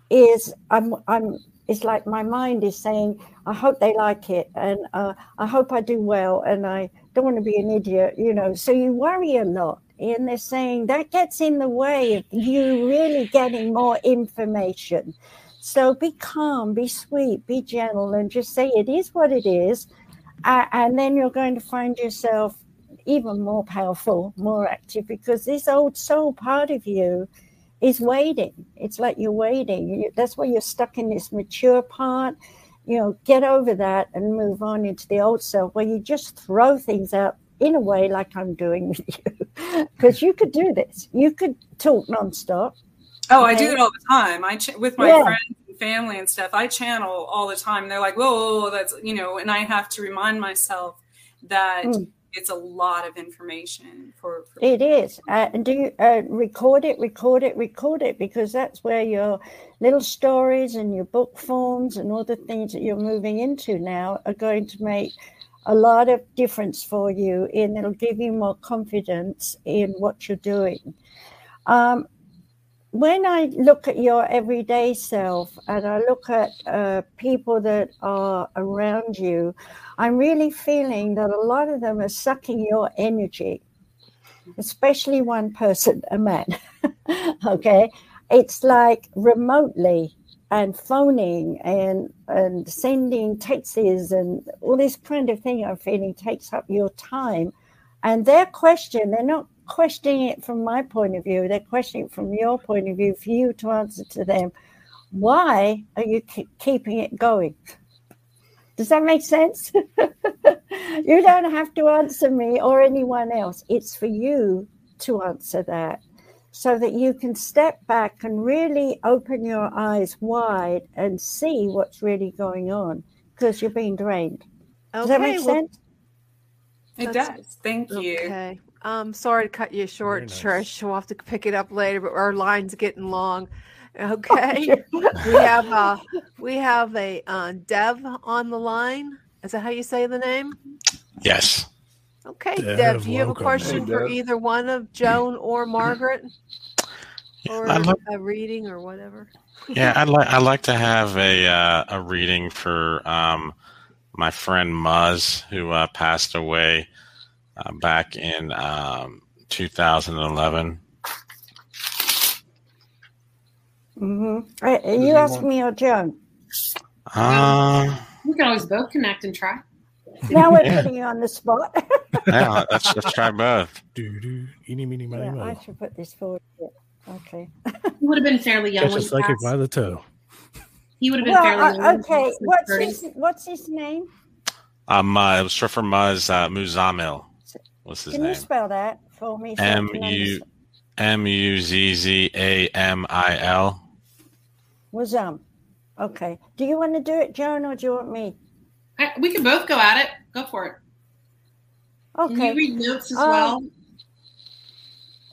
is, I'm, I'm, it's like my mind is saying, I hope they like it, and uh, I hope I do well, and I don't want to be an idiot, you know, so you worry a lot. And they're saying that gets in the way of you really getting more information. So be calm, be sweet, be gentle, and just say it is what it is. Uh, and then you're going to find yourself even more powerful, more active, because this old soul part of you is waiting. It's like you're waiting. That's why you're stuck in this mature part. You know, get over that and move on into the old self, where you just throw things out in a way like I'm doing with you, because you could do this. You could talk nonstop. Oh, okay? I do it all the time. I ch- with my yeah. friends. Family and stuff. I channel all the time. They're like, whoa, that's, you know, and I have to remind myself that mm. it's a lot of information. For, for It is. Uh, and do you uh, record it, record it, record it, because that's where your little stories and your book forms and all the things that you're moving into now are going to make a lot of difference for you, and it'll give you more confidence in what you're doing. Um, When I look at your everyday self and I look at uh, people that are around you, I'm really feeling that a lot of them are sucking your energy, especially one person, a man. Okay. It's like remotely and phoning and, and sending texts and all this kind of thing I'm feeling takes up your time. And their question, they're not questioning it from my point of view, they're questioning it from your point of view for you to answer to them. Why are you keep keeping it going? Does that make sense? You don't have to answer me or anyone else. It's for you to answer that, so that you can step back and really open your eyes wide and see what's really going on, because you're being drained. Okay, does that make well, sense? It does. Thank you. Okay. Um, sorry to cut you short, nice. Trish. We'll have to pick it up later, but our line's getting long. Okay, oh, we have uh, we have a uh, Dev on the line. Is that how you say the name? Yes. Okay, Dev. Dev, do you have welcome. a question hey, for either one of Joan or Margaret, or like, a reading or whatever? Yeah, I'd like I'd like to have a uh, a reading for um, my friend Muz, who uh, passed away. Uh, back in um, two thousand eleven. Mm-hmm. Are, are you asking me or Joan? Uh, we can always both connect and try. Now we're yeah. putting you on the spot. Yeah, let's, let's try both. Do, do, eeny, meeny, miny, yeah, I should put this forward. Okay. He would have been fairly young. Catch a psychic by the toe. He would have been well, fairly uh, young. Okay, what's his, what's his name? Um, uh, it was for Muz, uh, Muzamil. What's his Can name? Can you spell that for me? M U M U Z Z A M I L. Muzamil. Okay. Do you want to do it, Joan, or do you want me? I, we can both go at it. Go for it. Okay. Can you read notes as um, well?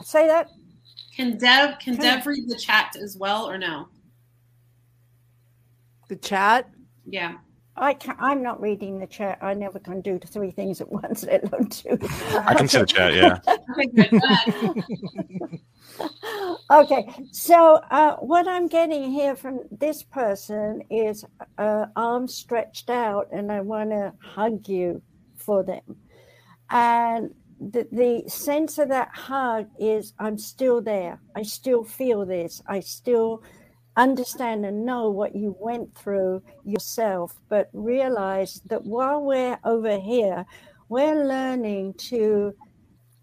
Say that. Can Dev can, can Dev read the chat as well, or no? The chat? Yeah. I can, I'm not reading the chat. I never can do three things at once, let alone two. I can see the chat, yeah. Okay, good. Okay, so uh, what I'm getting here from this person is uh, arms stretched out, and I want to hug you for them. And the, the sense of that hug is, I'm still there. I still feel this. I still understand and know what you went through yourself, but realize that while we're over here, we're learning to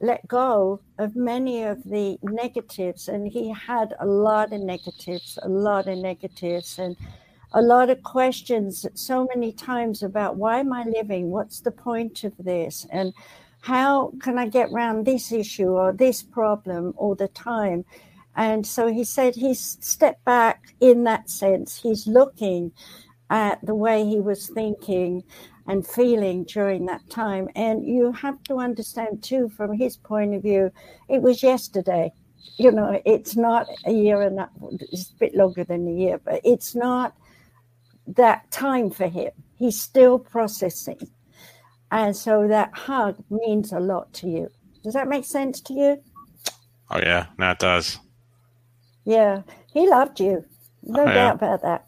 let go of many of the negatives. And he had a lot of negatives, a lot of negatives, and a lot of questions so many times about, why am I living? What's the point of this? And how can I get around this issue or this problem all the time? And so he said he's stepped back in that sense. He's looking at the way he was thinking and feeling during that time. And you have to understand, too, from his point of view, it was yesterday. You know, it's not a year and a, it's a bit longer than a year, but it's not that time for him. He's still processing. And so that hug means a lot to you. Does that make sense to you? Oh, yeah, no, it does. Yeah, he loved you. No oh, yeah. doubt about that.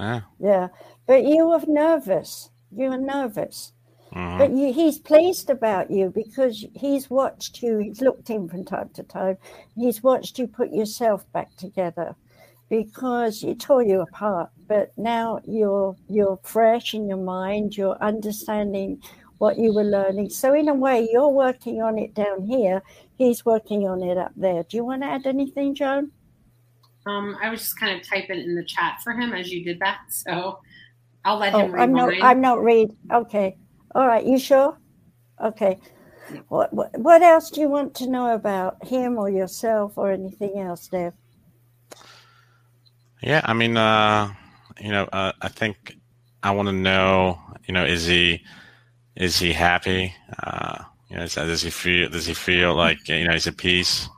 Yeah. Yeah. But you were nervous. You were nervous. Mm-hmm. But you, he's pleased about you because he's watched you. He's looked in from time to time. He's watched you put yourself back together because it tore you apart. But now you're you're fresh in your mind. You're understanding what you were learning. So in a way, you're working on it down here. He's working on it up there. Do you want to add anything, Joan? Um, I was just kind of typing in the chat for him as you did that, so I'll let oh, him read I'm not, mine. I'm not read. Okay. All right. You sure? Okay. What, what What else do you want to know about him or yourself or anything else, Dev? Yeah, I mean, uh, you know, uh, I think I want to know, you know, is he is he happy? Uh, you know, is, does he feel does he feel like you know he's at peace?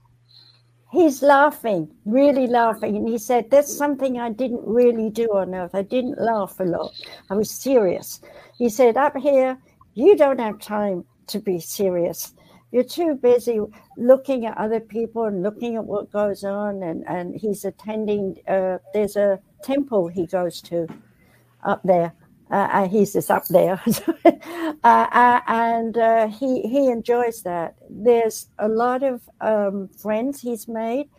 He's laughing, really laughing. And he said, that's something I didn't really do on Earth. I didn't laugh a lot. I was serious. He said, up here, you don't have time to be serious. You're too busy looking at other people and looking at what goes on. And, and he's attending, uh, there's a temple he goes to up there. Uh, he's just up there. uh, uh, and uh, he, he enjoys that. There's a lot of um, friends he's made.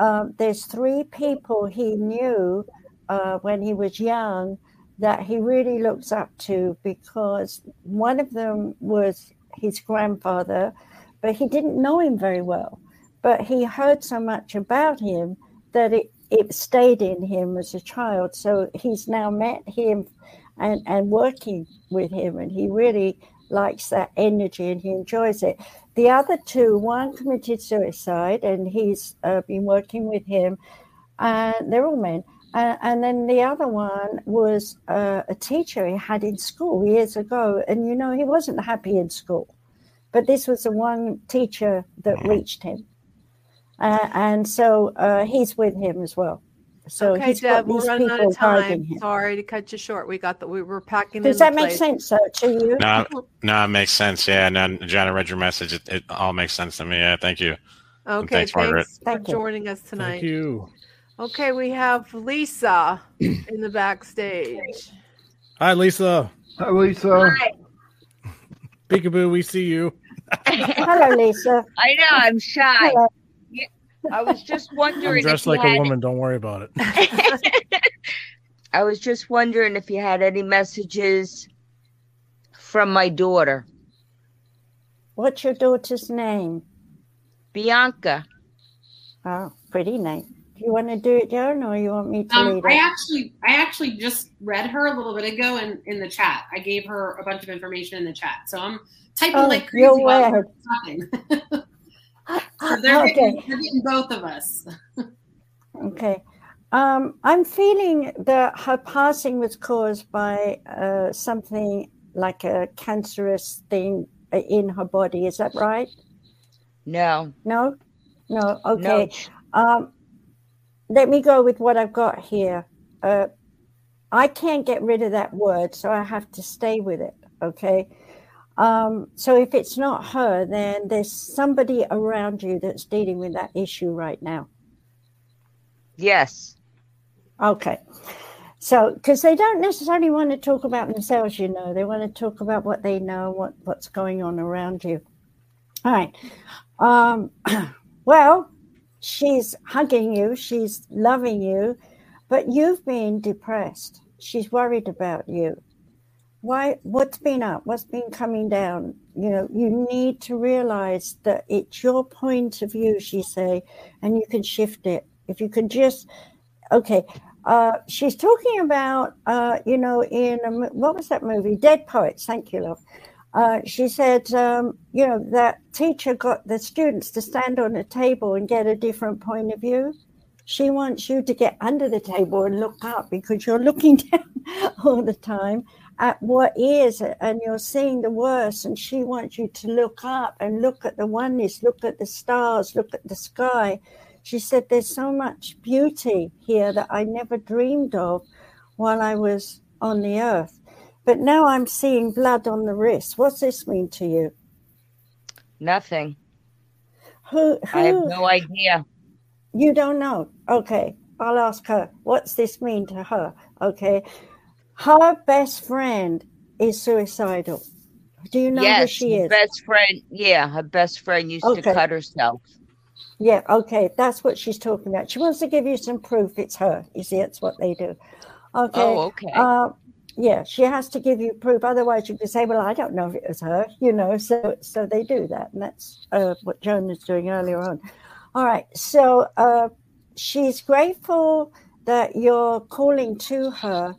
Um, there's three people he knew uh, when he was young that he really looks up to because one of them was his grandfather, but he didn't know him very well. But he heard so much about him that it, it stayed in him as a child. So he's now met him And, and working with him, and he really likes that energy and he enjoys it. The other two, one committed suicide, and he's uh, been working with him, and they're all men. Uh, and then the other one was uh, a teacher he had in school years ago, and you know, he wasn't happy in school, but this was the one teacher that reached him. Uh, and so uh, he's with him as well. So okay, Deb, we're running out of time. Sorry to cut you short. We got that. We were packing. Does that make sense though, to you? No, no, it makes sense. Yeah, no, John, I read your message. It, it all makes sense to me. Yeah, thank you. Okay, thanks, thanks Margaret. Thank for you. Joining us tonight. Thank you. Okay, we have Lisa in the backstage. Hi, Lisa. Hi, Lisa. Hi. Peekaboo, we see you. Hello, Lisa. I know. I'm shy. Hello. I was just wondering. I'm dressed if you like had... a woman. Don't worry about it. I was just wondering if you had any messages from my daughter. What's your daughter's name? Bianca. Oh, pretty name. Do you want to do it, Joan, or you want me to um, read I it? Actually, I actually just read her a little bit ago in, in the chat. I gave her a bunch of information in the chat. So I'm typing oh, like crazy while I'm talking. So they're, okay. getting, they're getting both of us. Okay. Um, I'm feeling that her passing was caused by uh, something like a cancerous thing in her body. Is that right? No. No? No. Okay. No. Um, let me go with what I've got here. Uh, I can't get rid of that word, so I have to stay with it. Okay. Um, so if it's not her, then there's somebody around you that's dealing with that issue right now. Yes. Okay. So, because they don't necessarily want to talk about themselves, you know. They want to talk about what they know, what, what's going on around you. All right. Um, well, she's hugging you. She's loving you. But you've been depressed. She's worried about you. Why? What's been up? What's been coming down? You know, you need to realize that it's your point of view, she say, and you can shift it. If you could just, okay, uh, she's talking about, uh, you know, in, a, what was that movie? Dead Poets, thank you, love. Uh, she said, um, you know, that teacher got the students to stand on a table and get a different point of view. She wants you to get under the table and look up because you're looking down all the time at what is, and you're seeing the worst, and she wants you to look up and look at the oneness, look at the stars, look at the sky. She said, there's so much beauty here that I never dreamed of while I was on the earth. But now I'm seeing blood on the wrist. What's this mean to you? Nothing. Who, who? I have no idea. You don't know? Okay, I'll ask her. What's this mean to her? Okay. Her best friend is suicidal. Do you know yes, who she is? Best friend, yeah, her best friend used okay. to cut herself. Yeah, okay, that's what she's talking about. She wants to give you some proof it's her. You see, it's what they do. Okay. Oh, okay. Uh, yeah, she has to give you proof. Otherwise, you can say, well, I don't know if it was her, you know. So so they do that, and that's uh, what Joan was doing earlier on. All right, so uh, she's grateful that you're calling to her,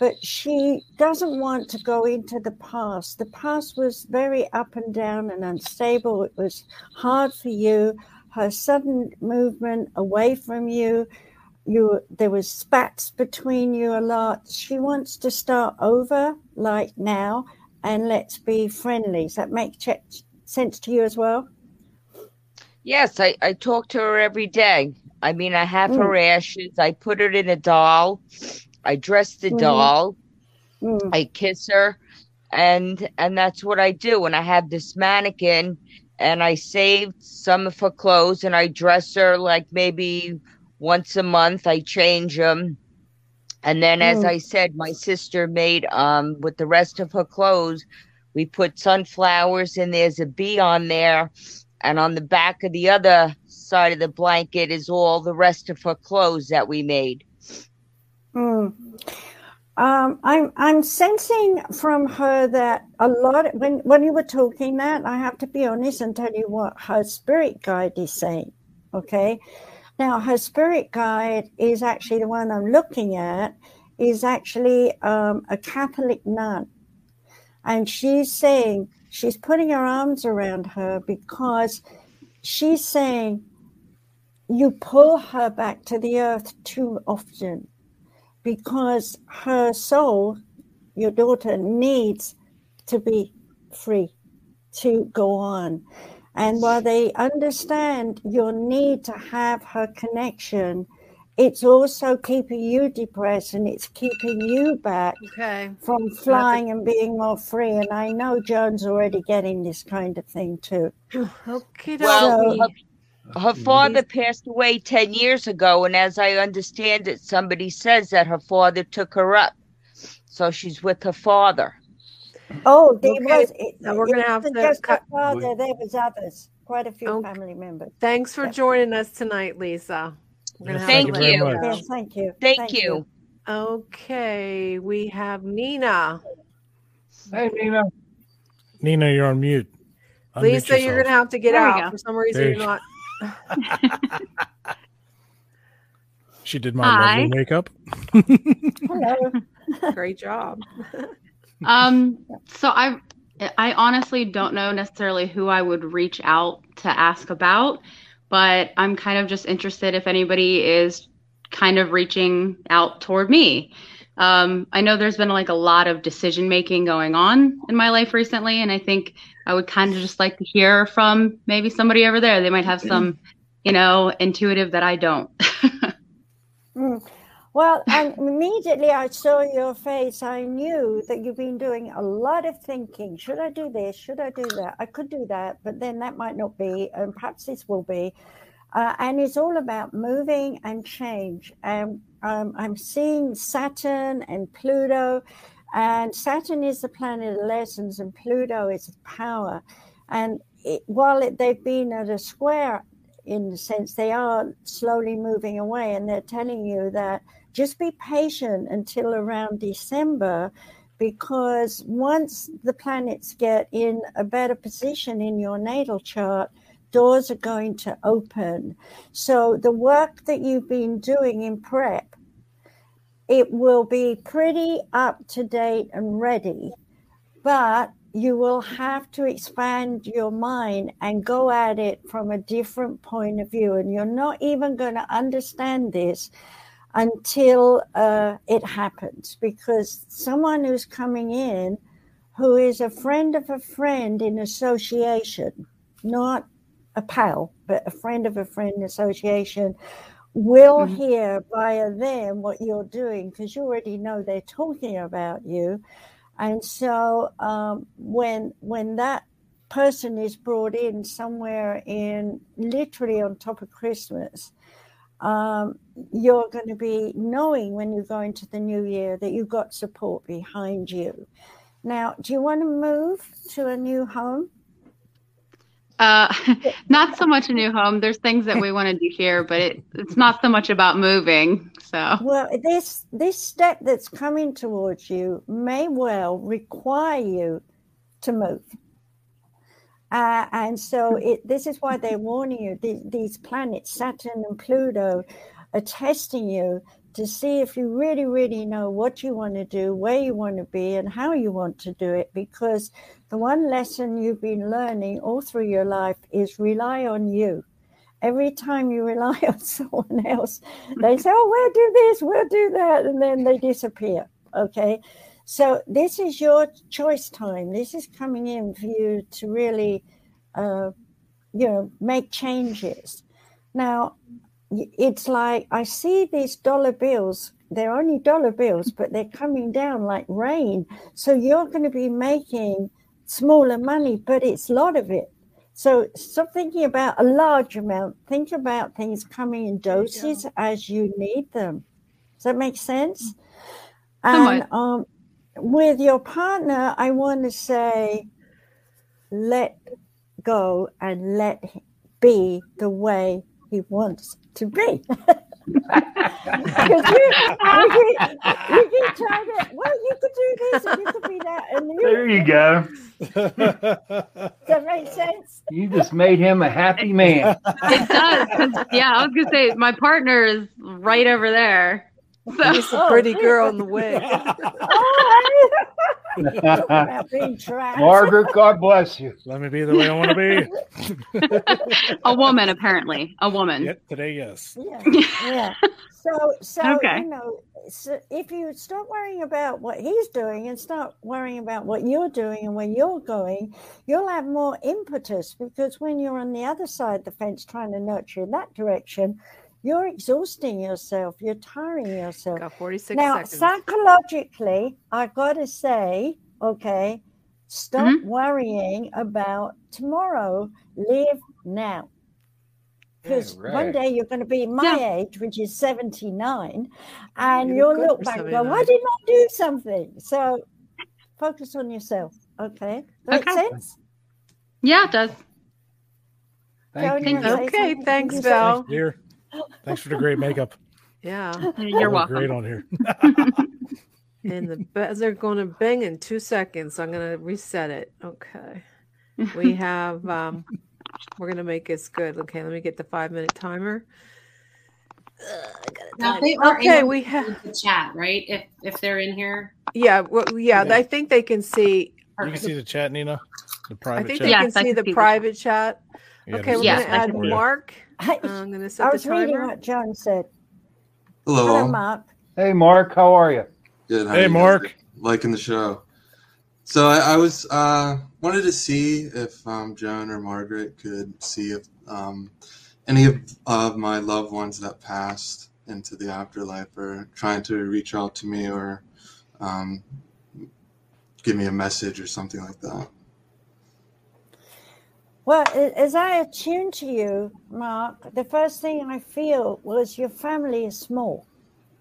but she doesn't want to go into the past. The past was very up and down and unstable. It was hard for you. Her sudden movement away from you, you there was spats between you a lot. She wants to start over, like now, and let's be friendly. Does that make sense to you as well? Yes, I, I talk to her every day. I mean, I have mm. her ashes. I put her in a doll. I dress the mm. doll. Mm. I kiss her. And, and that's what I do. And I have this mannequin. And I saved some of her clothes, and I dress her like maybe once a month. I change them. And then, mm. as I said, my sister made, um, with the rest of her clothes, we put sunflowers, and there's a bee on there. And on the back of the other side of the blanket is all the rest of her clothes that we made. Mm. Um, I'm I'm sensing from her that a lot of, when when you were talking that, I have to be honest and tell you what her spirit guide is saying. Okay, now her spirit guide is actually the one I'm looking at is actually um, a Catholic nun, and she's saying she's putting her arms around her because she's saying you pull her back to the earth too often. Because her soul, your daughter, needs to be free, to go on. And while they understand your need to have her connection, it's also keeping you depressed and it's keeping you back okay. from flying and being more free. And I know Joan's already getting this kind of thing too. Okay, well, so, her father passed away ten years ago, and as I understand it, somebody says that her father took her up. So she's with her father. Oh, there okay. was. It, now we're going to have to just cut. Her father, there was others, quite a few okay. family members. Thanks for yeah. joining us tonight, Lisa. Yes, thank you. you. Yes, thank you. Thank, thank you. you. Okay, we have Nina. Hey, Nina. Nina, you're on mute. Unmute Lisa, yourself. You're going to have to get there out. Go. For some reason, there you're not. She did my Hi. lovely makeup. Hello. Great job. um, so I I honestly don't know necessarily who I would reach out to ask about, but I'm kind of just interested if anybody is kind of reaching out toward me. Um, I know there's been like a lot of decision making going on in my life recently, and I think I would kind of just like to hear from maybe somebody over there. They might have some, you know, intuitive that I don't. mm. Well, and immediately I saw your face. I knew that you've been doing a lot of thinking. Should I do this? Should I do that? I could do that, but then that might not be, and perhaps this will be. Uh, and it's all about moving and change. And um, I'm seeing Saturn and Pluto. And Saturn is the planet of lessons, and Pluto is power. And it, while it, they've been at a square, in the sense they are slowly moving away, and they're telling you that just be patient until around December, because once the planets get in a better position in your natal chart, doors are going to open. So the work that you've been doing in prep, it will be pretty up to date and ready, but you will have to expand your mind and go at it from a different point of view. And you're not even going to understand this until uh, it happens, because someone who's coming in who is a friend of a friend in association, not a pal, but a friend of a friend association, will mm-hmm. hear via them what you're doing, because you already know they're talking about you. And so um, when when that person is brought in somewhere in literally on top of Christmas, um, you're going to be knowing when you go into the new year that you've got support behind you. Now, do you want to move to a new home? Uh, not so much a new home. There's things that we want to do here, but it, it's not so much about moving. So, well, this this step that's coming towards you may well require you to move. Uh, and so it, this is why they're warning you. These, these planets, Saturn and Pluto, are testing you to see if you really, really know what you want to do, where you want to be, and how you want to do it. Because the one lesson you've been learning all through your life is rely on you. Every time you rely on someone else, they say, oh, we'll do this, we'll do that, and then they disappear, okay? So this is your choice time. This is coming in for you to really, uh, you know, make changes. Now, it's like I see these dollar bills. They're only dollar bills, but they're coming down like rain. So you're going to be making smaller money, but it's a lot of it. So stop thinking about a large amount. Think about things coming in doses as you need them. Does that make sense? And um, with your partner, I want to say, let go and let be the way he wants to be. Because you, you, you keep trying to, well, you could do this and you could be that. And you, there you go. Does that make sense? You just made him a happy man. It does. Yeah, I was going to say, my partner is right over there. So. He's a pretty girl on the way. Margaret, God bless you. Let me be the way I want to be. A woman, apparently. A woman. Yep, today, yes. Yeah. yeah. So, so okay. you know, so if you stop worrying about what he's doing and start worrying about what you're doing and where you're going, you'll have more impetus, because when you're on the other side of the fence trying to nurture in that direction, you're exhausting yourself. You're tiring yourself. Got forty-six now, seconds. Psychologically, I've got to say, okay, stop mm-hmm. worrying about tomorrow. Live now. Because yeah, right. one day you're going to be my yeah. age, which is seventy-nine, and you you'll look back and go, why didn't I do something? So focus on yourself, okay? Does okay. that make sense? Yeah, it does. Thank Joan, you. Okay, thanks, Val. Thanks, Thanks for the great makeup. Yeah, you're welcome. Great on here. And the bells are going to bang in two seconds. So I'm going to reset it. Okay, we have. Um, we're going to make this good. Okay, let me get the five minute timer. Now, they are okay, able we have to chat, right? If if they're in here, yeah, well, yeah, yeah. I think they can see. You can see the chat, Nina. The private. I think chat. they can yes, see can the see private chat. Yeah, okay, we're yes, gonna add Mark. I, I'm gonna set I was the timer. reading what Joan said. Hello. Up. Hey, Mark. How are you? Good. How hey, you Mark. Liking the show. So I, I was uh, wanted to see if um, Joan or Margaret could see if um, any of, of my loved ones that passed into the afterlife are trying to reach out to me or um, give me a message or something like that. Well, as I attune to you, Mark, the first thing I feel was your family is small.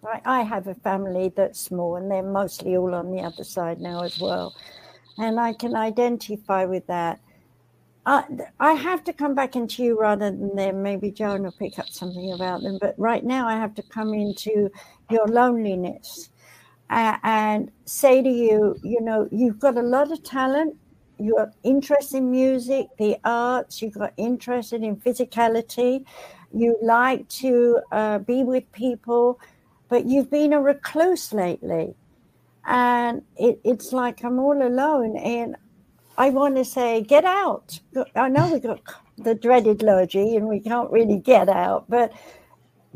I, I have a family that's small, and they're mostly all on the other side now as well. And I can identify with that. I, I have to come back into you rather than them. Maybe Joan will pick up something about them. But right now I have to come into your loneliness uh, and say to you, you know, you've got a lot of talent. You are interested in music, the arts. You got interested in physicality. You like to uh, be with people, but you've been a recluse lately, and it, it's like I'm all alone. And I want to say, get out. I know we got the dreaded lodgy, and we can't really get out, but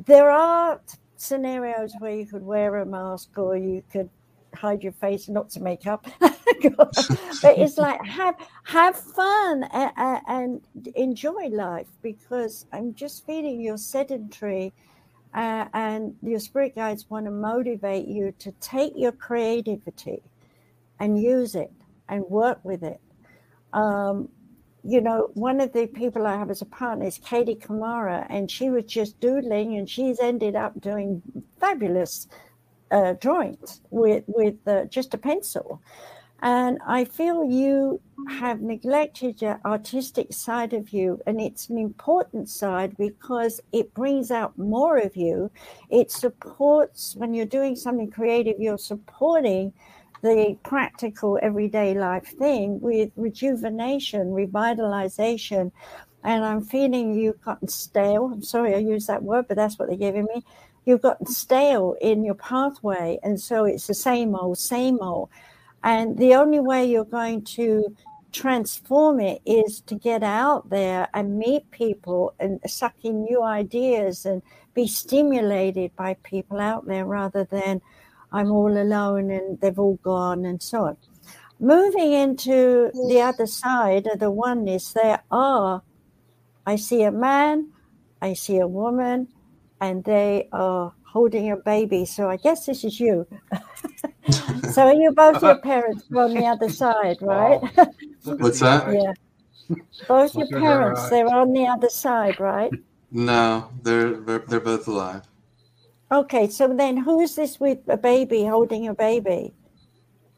there are scenarios where you could wear a mask or you could hide your face, lots of makeup. But it's like have have fun and, and enjoy life, because I'm just feeling you're sedentary, uh, and your spirit guides want to motivate you to take your creativity and use it and work with it. Um, you know, one of the people I have as a partner is Katie Kamara, and she was just doodling, and she's ended up doing fabulous Uh, drawings with with uh, just a pencil. And I feel you have neglected your artistic side of you, and it's an important side because it brings out more of you. It supports, when you're doing something creative, you're supporting the practical everyday life thing with rejuvenation, revitalization. And I'm feeling you've gotten stale. I'm sorry I used that word, but that's what they're giving me. You've gotten stale in your pathway, and so it's the same old, same old. And the only way you're going to transform it is to get out there and meet people and suck in new ideas and be stimulated by people out there, rather than I'm all alone and they've all gone and so on. Moving into the other side of the oneness, there are, I see a man, I see a woman, and they are holding a baby. So I guess this is you. So you both your parents were on the other side, right? Wow. What's that? Yeah. Both Look your parents, right. They're on the other side, right? No, they're, they're they're both alive. Okay, so then who's this with a baby holding a baby?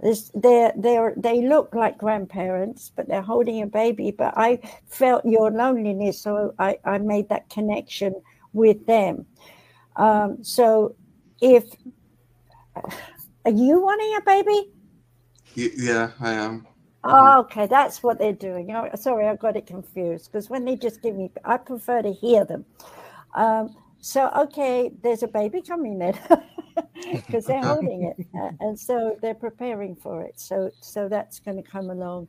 This they're they're they look like grandparents, but they're holding a baby. But I felt your loneliness, so I, I made that connection with them. Um, so if, are you wanting a baby? Yeah, I am. Oh, okay, that's what they're doing. Oh, sorry, I got it confused, because when they just give me, I prefer to hear them. Um, so, okay, there's a baby coming then, because they're holding it. Uh, and so they're preparing for it. So, so that's going to come along.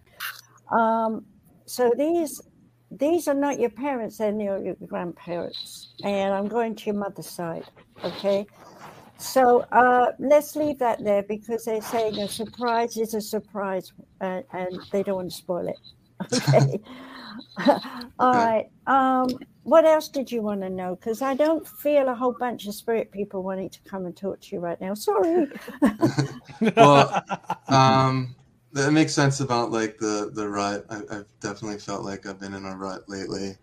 Um, so these, These are not your parents, they're your, your grandparents. And I'm going to your mother's side, okay? So uh, let's leave that there, because they're saying a surprise is a surprise, and, and they don't want to spoil it, okay? All right. Um, what else did you want to know? Because I don't feel a whole bunch of spirit people wanting to come and talk to you right now. Sorry. Well, um... that makes sense about like the, the rut. I, I've definitely felt like I've been in a rut lately.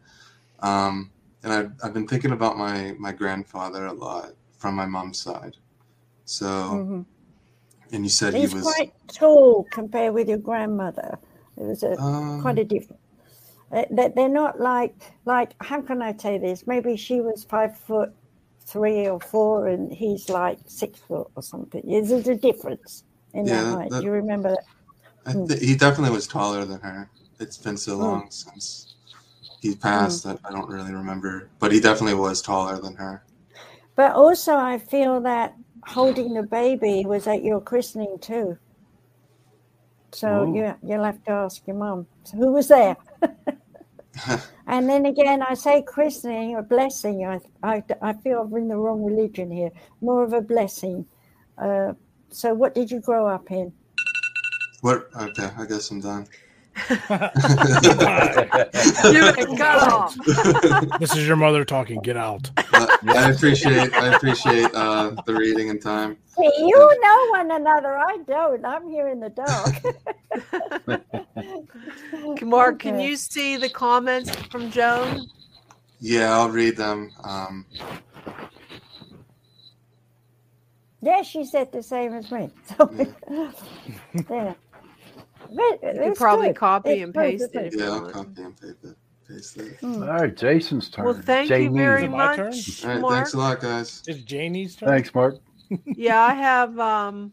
Um, and I've, I've been thinking about my, my grandfather a lot from my mom's side. So, mm-hmm. And you said He's he was quite tall compared with your grandmother. It was a, um, quite a difference. They're not like, like, how can I say this? Maybe she was five foot three or four and he's like six foot or something. There's a difference in yeah, that height. That, you remember that? I th- he definitely was taller than her. It's been so long since he passed that I don't really remember. But he definitely was taller than her. But also I feel that holding the baby was at your christening too. So oh. you, you'll have to ask your mum, so who was there? And then again, I say christening or blessing. I, I, I feel I'm in the wrong religion here. More of a blessing. Uh, so what did you grow up in? What? Okay, I guess I'm done. This is your mother talking. Get out. Uh, I appreciate. I appreciate uh, the reading and time. Hey, you know one another. I don't. I'm here in the dark. Mark, okay. Can you see the comments from Joan? Yeah, I'll read them. Um, yeah, she said the same as me. So yeah. There. You could probably good. copy it's and paste it. Yeah, I'll copy and paste it. Mm. All right, Jason's turn. Well, thank Janie's. you very much, turn? All right, Mark. Thanks a lot, guys. It's Janie's turn. Thanks, Mark. Yeah, I have. Um,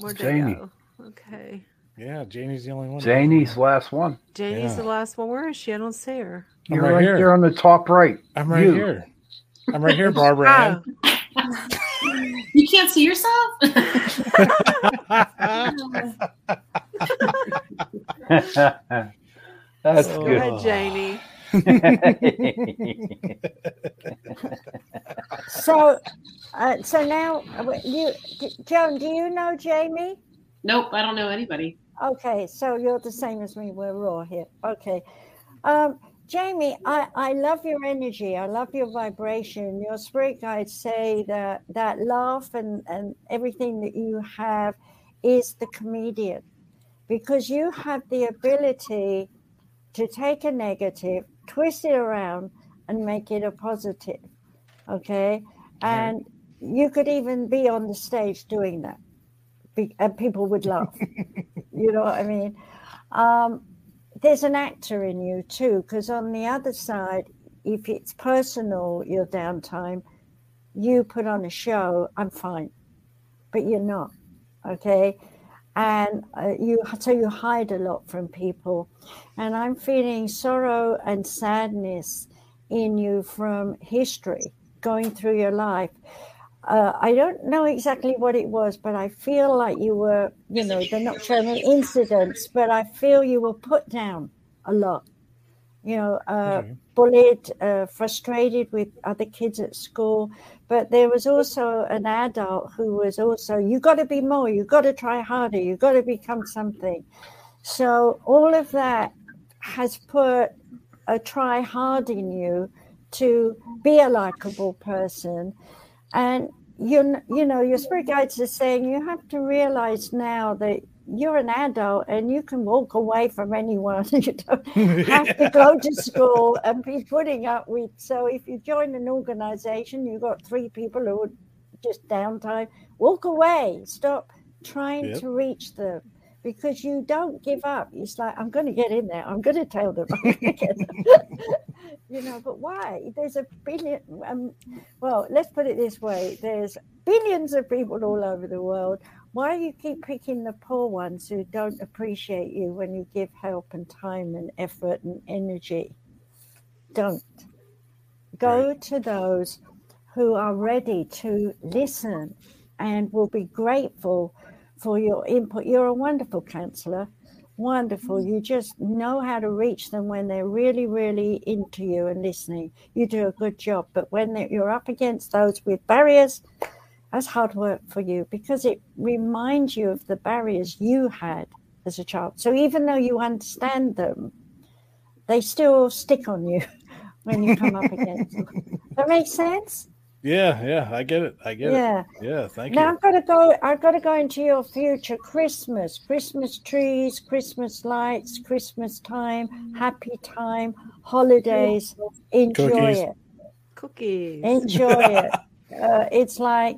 where'd Janie. Go? Okay. Yeah, Janie's the only one. Janie's the last one. Janie's yeah. the last one. Where is she? I don't see her. I'm You're right, right here. You're on the top right. I'm right you. here. I'm right here, Barbara. Ann. You can't see yourself? That's oh, good. Go ahead, Janie. so, uh, so now, you, Joan, do you know Jamie? Nope, I don't know anybody. Okay, so you're the same as me. We're raw here. Okay. Um, Jamie, I, I love your energy. I love your vibration. Your spirit guides say that that laugh and, and everything that you have is the comedian, because you have the ability to take a negative, twist it around, and make it a positive, okay? And you could even be on the stage doing that, be, and people would laugh. You know what I mean? Um, there's an actor in you too, because on the other side, if it's personal, your downtime, you put on a show, I'm fine, but you're not, okay? And uh, you, so you hide a lot from people. And I'm feeling sorrow and sadness in you from history, going through your life. Uh, I don't know exactly what it was, but I feel like you were, you know, they're not showing me incidents, but I feel you were put down a lot. You know, uh, mm-hmm. bullied, uh, frustrated with other kids at school. But there was also an adult who was also, you got to be more, you got to try harder, you got to become something. So all of that has put a try hard in you to be a likable person. And, you, you know, your spirit guides are saying you have to realize now that you're an adult and you can walk away from anyone. You don't have to go to school and be putting up with. So if you join an organization, you've got three people who are just downtime, walk away. Stop trying yep. to reach them, because you don't give up. It's like, I'm going to get in there. I'm going to tell them. I'm gonna get them. You know, but why? There's a billion. Um, well, let's put it this way. There's billions of people all over the world. Why do you keep picking the poor ones who don't appreciate you when you give help and time and effort and energy? Don't. Go right. to those who are ready to listen and will be grateful for your input. You're a wonderful counselor. Wonderful. You just know how to reach them when they're really, really into you and listening. You do a good job. But when you're up against those with barriers, that's hard work for you, because it reminds you of the barriers you had as a child. So even though you understand them, they still stick on you when you come up against them. That makes sense? Yeah, yeah, I get it. I get yeah. it. Yeah, thank now you. Now I've got to go. I've got to go into your future. Christmas, Christmas trees, Christmas lights, Christmas time, happy time, holidays. Enjoy Cookies. it. Cookies. Enjoy it. Uh, it's like,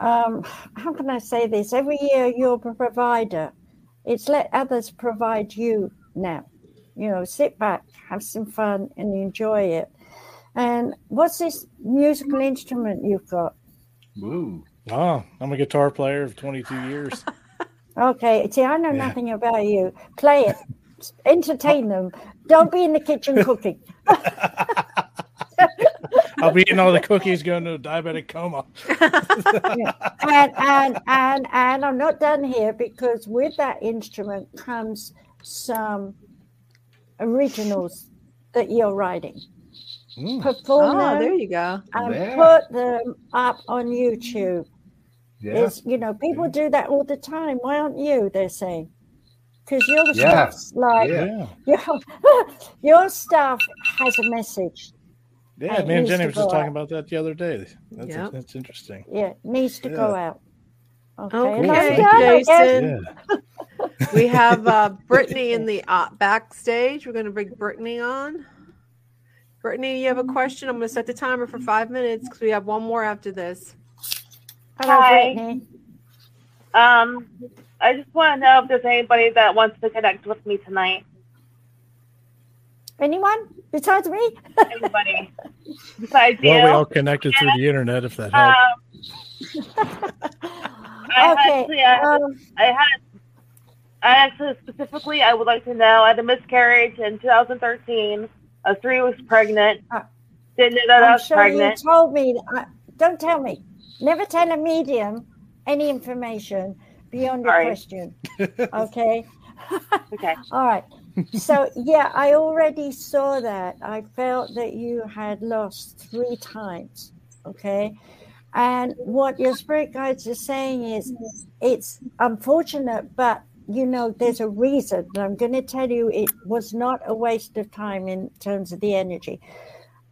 um, how can I say this? Every year you're a provider. It's let others provide you now. You know, sit back, have some fun, and enjoy it. And what's this musical instrument you've got? Woo. Oh, I'm a guitar player of twenty-two years. Okay. See, I know yeah. nothing about you. Play it. Entertain them. Don't be in the kitchen cooking. I'll be eating all the cookies, going to a diabetic coma. Yeah. And, and, and, and I'm not done here, because with that instrument comes some originals that you're writing. Mm. Perform oh, there you go. And yeah. put them up on YouTube. Yeah. It's, you know, people do that all the time. Why aren't you? They're saying. Because your yes. stuff, like yeah. your, your stuff has a message. Yeah, and me and Jenny was just out. talking about that the other day. That's yeah. a, that's interesting. Yeah, it needs to yeah. go out. Okay, okay. Nice Jason. Yeah. We have uh, Brittany in the uh, backstage. We're going to bring Brittany on. Brittany, you have a question? I'm going to set the timer for five minutes because we have one more after this. Hello, Hi. Brittany. Um. I just want to know if there's anybody that wants to connect with me tonight. Anyone besides me? Anybody besides you? Well, we all connected through the internet, if that helps. Um, I, okay. actually, I, um, I had, I actually specifically, I would like to know. I had a miscarriage in two thousand thirteen. I was three weeks pregnant. Didn't know that I'm I was sure pregnant. You told me. Uh, don't tell me. Never tell a medium any information. Beyond your right. question. Okay. Okay. All right. So, yeah, I already saw that. I felt that you had lost three times. Okay. And what your spirit guides are saying is it's unfortunate, but, you know, there's a reason. And I'm going to tell you it was not a waste of time in terms of the energy.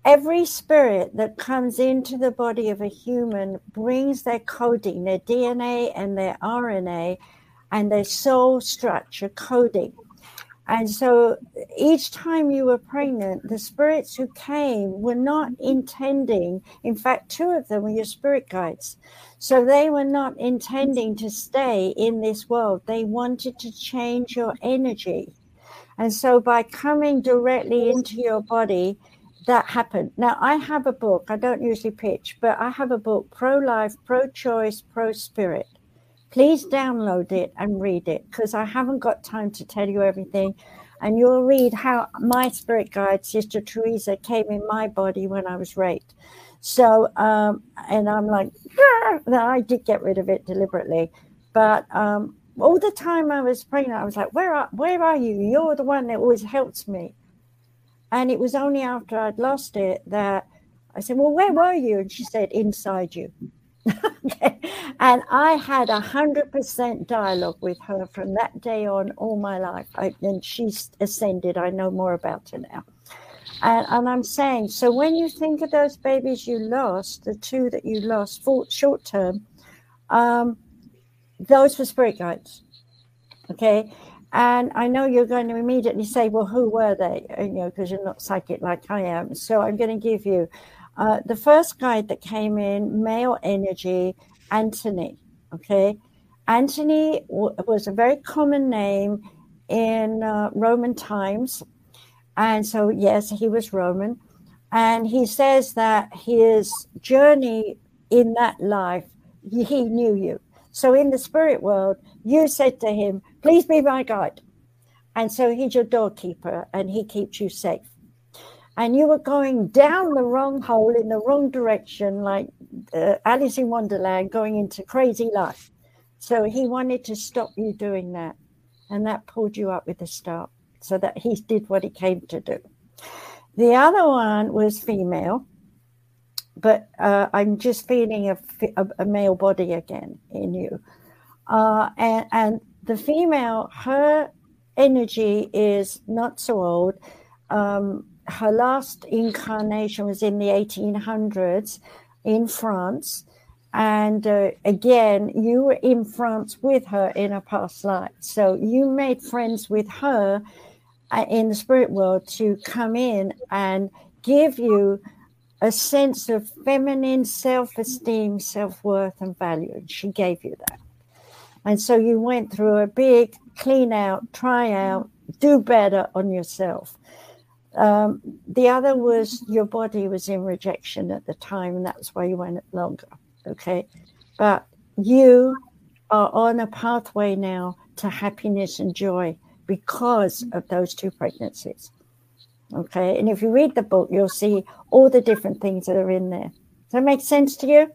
Every spirit that comes into the body of a human brings their coding, their D N A and their R N A and their soul structure coding. And so each time you were pregnant, the spirits who came were not intending, in fact, two of them were your spirit guides. So they were not intending to stay in this world. They wanted to change your energy. And so by coming directly into your body, that happened. Now, I have a book. I don't usually pitch, but I have a book, Pro-Life, Pro-Choice, Pro-Spirit. Please download it and read it, because I haven't got time to tell you everything. And you'll read how my spirit guide, Sister Teresa, came in my body when I was raped. So, um, and I'm like, ah! Now, I did get rid of it deliberately. But um, all the time I was pregnant, I was like, where are, where are you? You're the one that always helps me. And it was only after I'd lost it that I said, well, where were you? And she said, inside you. Okay. And I had one hundred percent dialogue with her from that day on all my life. I, and she's ascended. I know more about her now. And, and I'm saying, so when you think of those babies you lost, the two that you lost for short term, um, those were spirit guides. Okay. And I know you're going to immediately say, well, who were they? You know, because you're not psychic like I am. So I'm going to give you uh, the first guide that came in, male energy, Anthony. Okay. Anthony w- was a very common name in uh, Roman times. And so, yes, he was Roman. And he says that his journey in that life, he knew you. So in the spirit world, you said to him, please be my guide. And so he's your doorkeeper and he keeps you safe. And you were going down the wrong hole in the wrong direction, like uh, Alice in Wonderland, going into crazy life. So he wanted to stop you doing that. And that pulled you up with a start so that he did what he came to do. The other one was female. But uh, I'm just feeling a, a male body again in you. Uh, and, and the female, her energy is not so old. Um, her last incarnation was in the eighteen hundreds in France. And uh, again, you were in France with her in a past life. So you made friends with her in the spirit world to come in and give you a sense of feminine self-esteem, self-worth, and value. And she gave you that. And so you went through a big clean out, try out, do better on yourself. Um, the other was your body was in rejection at the time, and that's why you went longer, okay? But you are on a pathway now to happiness and joy because of those two pregnancies. Okay, and if you read the book, you'll see all the different things that are in there. Does that make sense to you?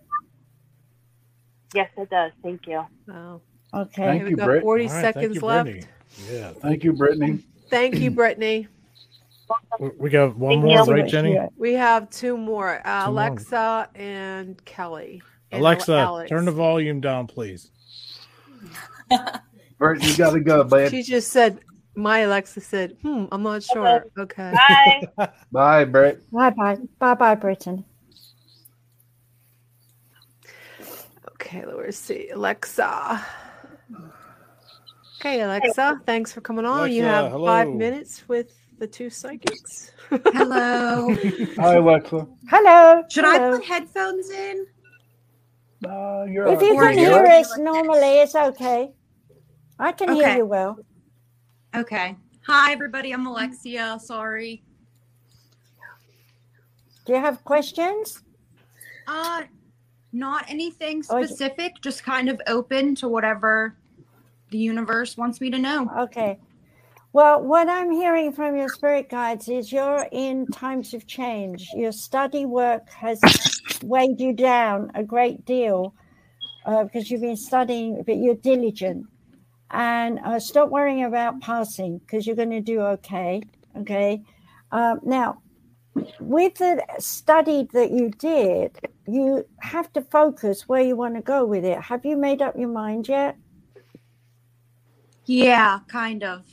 Yes, it does. Thank you. Wow. Okay. Thank you, we've got Brit- forty right, seconds left. Brittany. Yeah. Thank you, Brittany. Thank you, Brittany. We got one more, right, Jenny? We have two more. Uh, two Alexa more. and Kelly. And Alexa, Alex. Turn the volume down, please. Bert, you got to go, babe. She just said, my Alexa said, hmm, I'm not sure. Okay. Bye. Bye, Britt. Bye-bye. Bye-bye, Brittany. Okay, let's see. Alexa. Okay, Alexa, thanks for coming on. Alexa, you have hello. five minutes with the two psychics. Hello. Hi, Alexa. Hello. Should hello. I put headphones in? Uh, you're if you can right. hear us like normally, it's okay. I can okay. hear you well. Okay. Hi, everybody. I'm Alexia. Sorry. Do you have questions? Uh, not anything specific. Oh, just kind of open to whatever the universe wants me to know. Okay. Well, what I'm hearing from your spirit guides is you're in times of change. Your study work has weighed you down a great deal uh, because you've been studying, but you're diligent. And uh, stop worrying about passing because you're going to do okay. Okay. Um, now, with the study that you did, you have to focus where you want to go with it. Have you made up your mind yet? Yeah, kind of.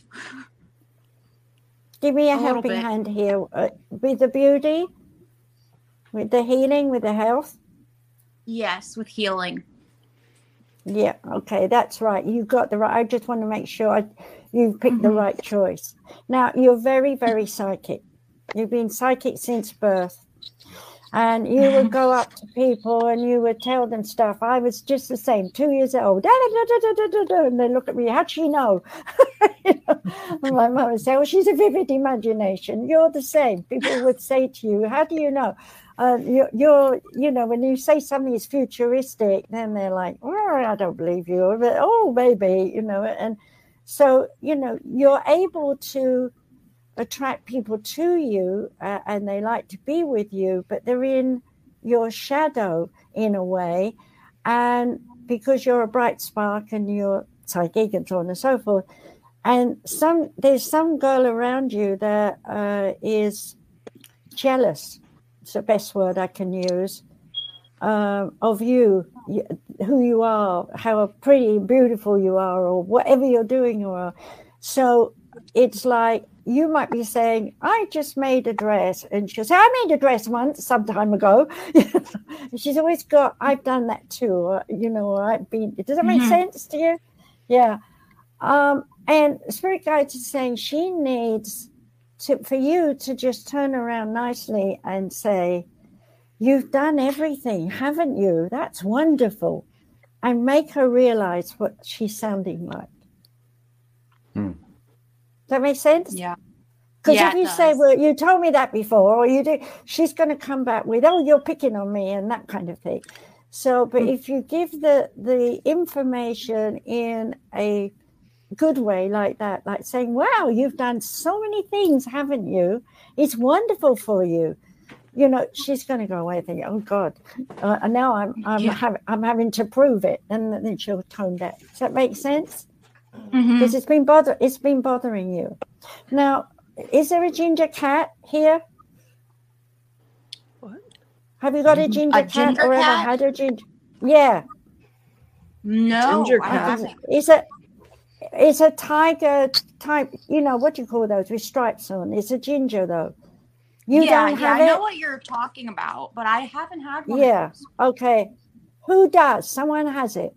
Give me a, a helping hand here uh, with the beauty, with the healing, with the health. Yes, with healing. Yeah, okay, that's right. You got the right. I just want to make sure I, you picked mm-hmm. the right choice. Now, you're very, very psychic. You've been psychic since birth. And you would go up to people and you would tell them stuff. I was just the same, two years old. And they look at me, how'd she know? You know? And my mum would say, well, she's a vivid imagination. You're the same. People would say to you, how do you know? Uh, you're, you're, you know, when you say something is futuristic, then they're like, well, I don't believe you. But, oh, maybe, you know. And so, you know, you're able to attract people to you uh, and they like to be with you, but they're in your shadow in a way. And because you're a bright spark and you're psychic and so on and so forth. And some there's some girl around you that uh, is jealous. It's the best word I can use, um, of you, who you are, how pretty, beautiful you are, or whatever you're doing you are. So it's like, you might be saying, I just made a dress. And she'll say, I made a dress once, some time ago. She's always got, I've done that too. Or, you know, or I've been, does that make mm-hmm. sense to you? Yeah. Um, and Spirit Guides is saying she needs to, for you to just turn around nicely and say, you've done everything, haven't you? That's wonderful. And make her realize what she's sounding like. Hmm. That makes sense? Yeah. Because yeah, if you say, well, you told me that before, or you do, she's going to come back with, oh, you're picking on me and that kind of thing. So, but mm. if you give the the information in a good way like that, like saying, wow, you've done so many things, haven't you? It's wonderful for you. You know, she's going to go away and think, oh, God, uh, and now I'm I'm, yeah. ha- I'm having to prove it. And then she'll tone down. Does that make sense? Mm-hmm. Because it's been bother it's been bothering you. Now, is there a ginger cat here? What? Have you got a ginger a cat ginger or cat? Ever had a ginger? Yeah. No. Ginger cat. It's a it's a tiger type. You know what do you call those with stripes on? It's a ginger though. You yeah, don't have yeah. It? I know what you're talking about, but I haven't had one. Yeah. Of those. Okay. Who does? Someone has it.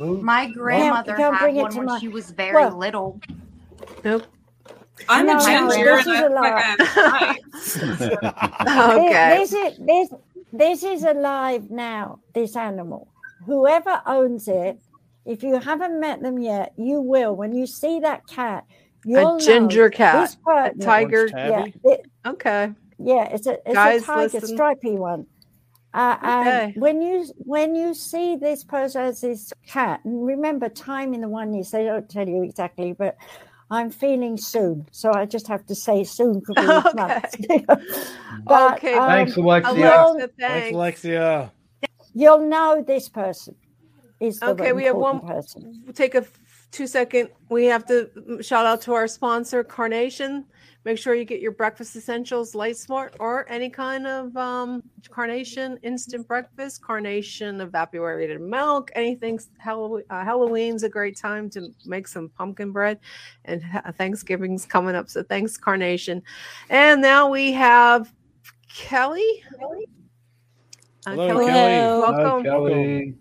My grandmother yeah, had one when my... she was very well, little. Nope. I'm no, a ginger. This is a lie. Okay. This, this, is, this, this is alive now, this animal. Whoever owns it, if you haven't met them yet, you will. When you see that cat, you'll a ginger cat. Part, a tiger. Yeah, it, okay. Yeah, it's a, it's Guys, a tiger, listen. Stripy one. Uh, and okay. when you when you see this person as this cat, and remember time in the one year, they don't tell you exactly, but I'm feeling soon. So I just have to say soon could be okay. Months. But, okay. Um, thanks, Alexia. Alexia thanks, Alexia. You'll know this person is the okay. We have one person. We'll take a two second. We have to shout out to our sponsor, Carnation. Make sure you get your breakfast essentials, Light Smart, or any kind of um, Carnation instant breakfast, Carnation evaporated milk, anything. Halloween, uh, Halloween's a great time to make some pumpkin bread, and uh, Thanksgiving's coming up. So thanks, Carnation. And now we have Kelly. Uh, Hello, Kelly. Hello. Welcome. Hello, Kelly.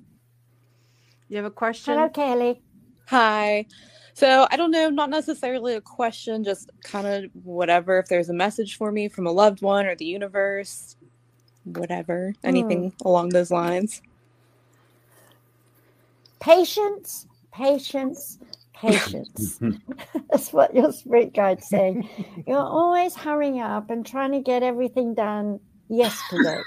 You have a question? Hello, Kelly. Hi. So I don't know, not necessarily a question, just kind of whatever. If there's a message for me from a loved one or the universe, whatever, anything mm. along those lines. Patience, patience, patience. That's what your spirit guide's saying. You're always hurrying up and trying to get everything done yesterday.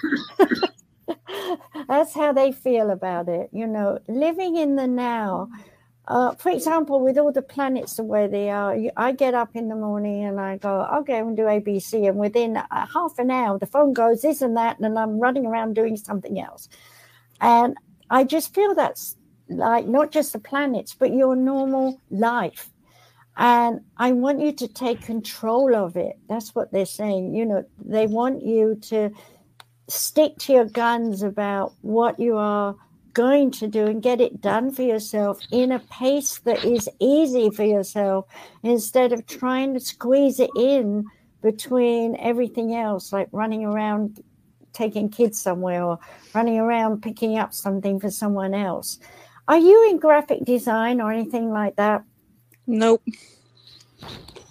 That's how they feel about it. You know, living in the now. Uh, for example, with all the planets the way they are, you, I get up in the morning and I go, I'll go and do A B C. And within a half an hour, the phone goes this and that, and I'm running around doing something else. And I just feel that's like not just the planets, but your normal life. And I want you to take control of it. That's what they're saying. You know, they want you to stick to your guns about what you are going to do and get it done for yourself in a pace that is easy for yourself, instead of trying to squeeze it in between everything else, like running around taking kids somewhere or running around picking up something for someone else. Are you in graphic design or anything like that? Nope.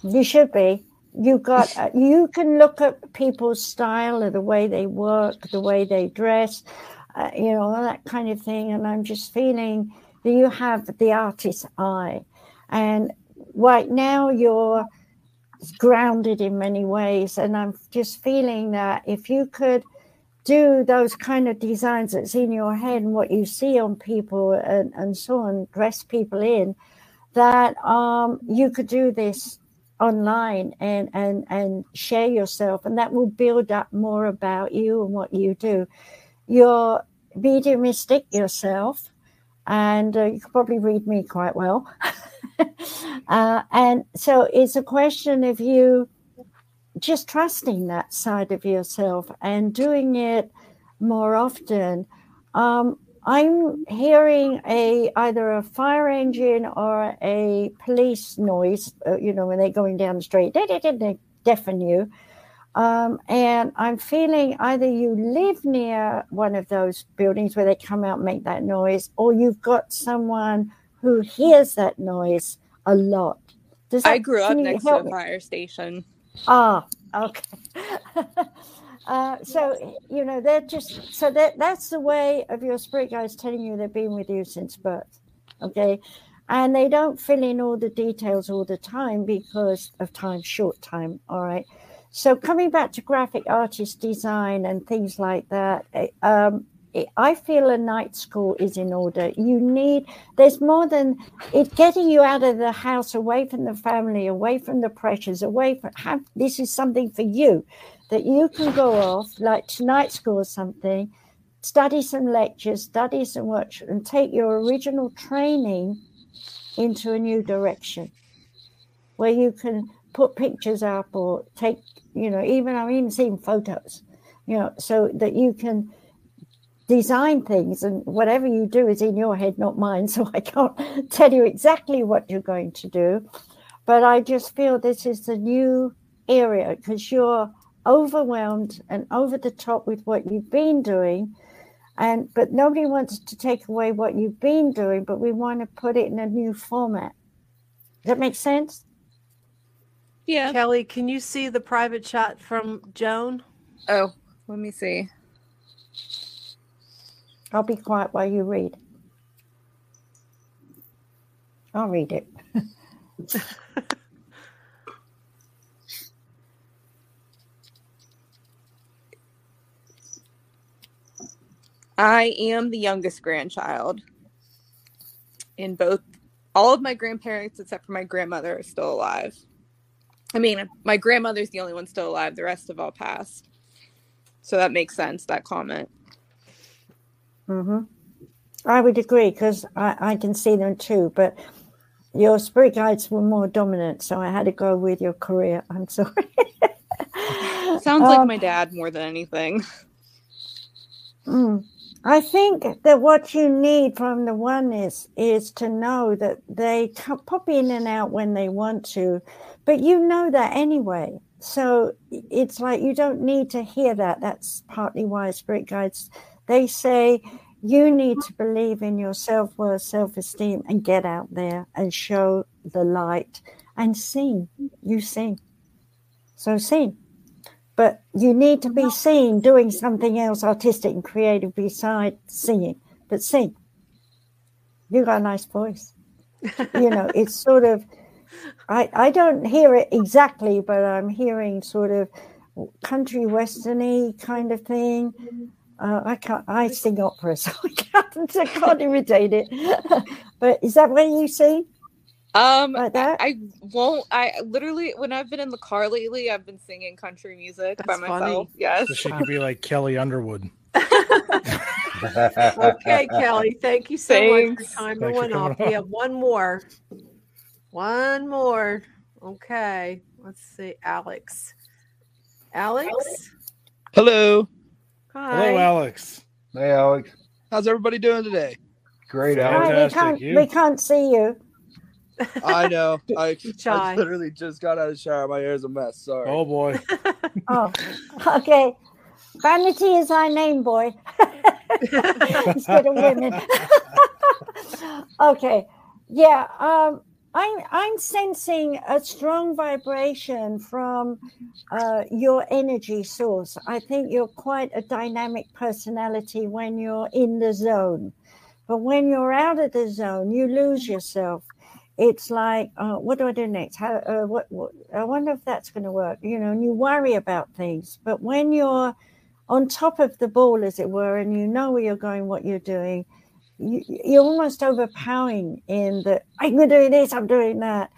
You should be. You got. Uh, you can look at people's style or the way they work, the way they dress. Uh, you know, that kind of thing. And I'm just feeling that you have the artist's eye. And right now you're grounded in many ways. And I'm just feeling that if you could do those kind of designs that's in your head and what you see on people and, and so on, dress people in, that um, you could do this online and, and, and share yourself. And that will build up more about you and what you do. You're mediumistic yourself, and uh, you can probably read me quite well. uh, and so it's a question of you just trusting that side of yourself and doing it more often. Um, I'm hearing a either a fire engine or a police noise, uh, you know, when they're going down the street, they, they, they deafen you. Um, and I'm feeling either you live near one of those buildings where they come out and make that noise, or you've got someone who hears that noise a lot. Does that, I grew up next to a fire station. Ah, okay. uh, so, you know, they're just, so that that's the way of your spirit guides telling you they've been with you since birth, okay? And they don't fill in all the details all the time because of time, short time, all right? So coming back to graphic artist design and things like that, um, I feel a night school is in order. You need, there's more than it getting you out of the house, away from the family, away from the pressures, away from, have, this is something for you that you can go off, like to night school or something, study some lectures, study some workshops, and take your original training into a new direction where you can put pictures up or take, you know, even I've even seen photos, you know, so that you can design things, and whatever you do is in your head, not mine. So I can't tell you exactly what you're going to do, but I just feel this is the new area because you're overwhelmed and over the top with what you've been doing. And, but nobody wants to take away what you've been doing, but we want to put it in a new format. Does that make sense? Yeah. Kelly, can you see the private chat from Joan? Oh, let me see. I'll be quiet while you read. I'll read it. I am the youngest grandchild in both all of my grandparents, except for my grandmother, are still alive. I mean, my grandmother's the only one still alive. The rest have all passed. So that makes sense, that comment. Mm-hmm. I would agree, because I, I can see them too, but your spirit guides were more dominant, so I had to go with your career. I'm sorry. Sounds um, like my dad more than anything. Mm. I think that what you need from the oneness is to know that they pop in and out when they want to, but you know that anyway. So it's like you don't need to hear that. That's partly why spirit guides, they say you need to believe in your self-worth, self-esteem, and get out there and show the light and sing. You sing. So sing. But you need to be seen doing something else artistic and creative besides singing. But sing. You got a nice voice. You know, it's sort of, I, I don't hear it exactly, but I'm hearing sort of country western-y kind of thing. Uh, I can't, I sing opera, so I can't, I can't imitate it. But is that what you sing? Um, like that? I, I won't. I literally, when I've been in the car lately, I've been singing country music That's by myself. Funny. Yes, so she could be like Kelly Underwood. Okay, Kelly, thank you so Thanks. much for timing Thanks one for off. off. We have one more, one more. Okay, let's see, Alex. Alex. Hello. Hi. Hello, Alex. Hey, Alex. How's everybody doing today? Great, Alex. Hi, we, can't, you? we can't see you. I know. I, I literally just got out of the shower. My hair's a mess. Sorry. Oh, boy. Oh, okay. Vanity is our name, boy. Instead of women. Okay. Yeah. Um, I'm, I'm sensing a strong vibration from uh, your energy source. I think you're quite a dynamic personality when you're in the zone. But when you're out of the zone, you lose yourself. It's like, uh, what do I do next? How? Uh, what, what? I wonder if that's going to work. You know, and you worry about things. But when you're on top of the ball, as it were, and you know where you're going, what you're doing, you, you're almost overpowering in the, I'm doing this, I'm doing that.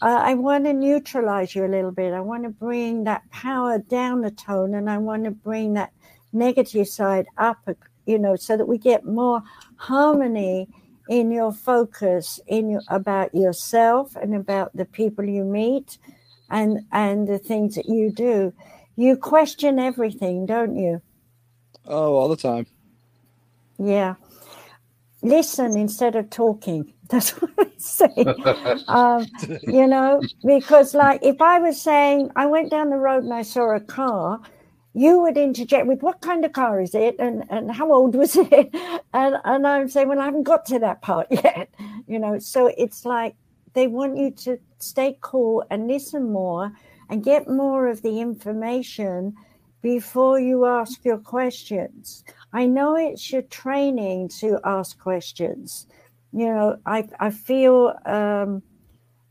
Uh, I want to neutralize you a little bit. I want to bring that power down a tone, and I want to bring that negative side up, you know, so that we get more harmony in your focus, in your, about yourself and about the people you meet and and the things that you do. You question everything, don't you? Oh, all the time. Yeah. Listen instead of talking. That's what I say. um, you know, because like if I was saying, I went down the road and I saw a car, you would interject with, what kind of car is it? And and how old was it? And and I'm saying, well, I haven't got to that part yet. You know, so it's like they want you to stay cool and listen more and get more of the information before you ask your questions. I know it's your training to ask questions. You know, I, I feel um,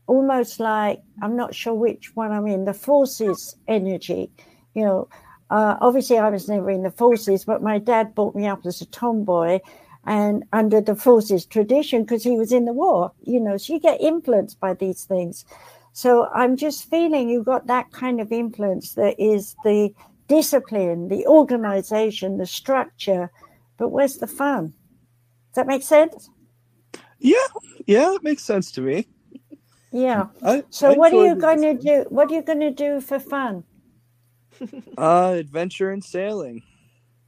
almost like, I'm not sure which one I'm in, the forces energy, you know. Uh, obviously, I was never in the forces, but my dad brought me up as a tomboy and under the forces tradition because he was in the war, you know, so you get influenced by these things. So I'm just feeling you've got that kind of influence that is the discipline, the organization, the structure, but where's the fun? Does that make sense? Yeah, yeah, it makes sense to me. Yeah. I, so I what are you going to do? What are you going to do for fun? Uh, adventure and sailing.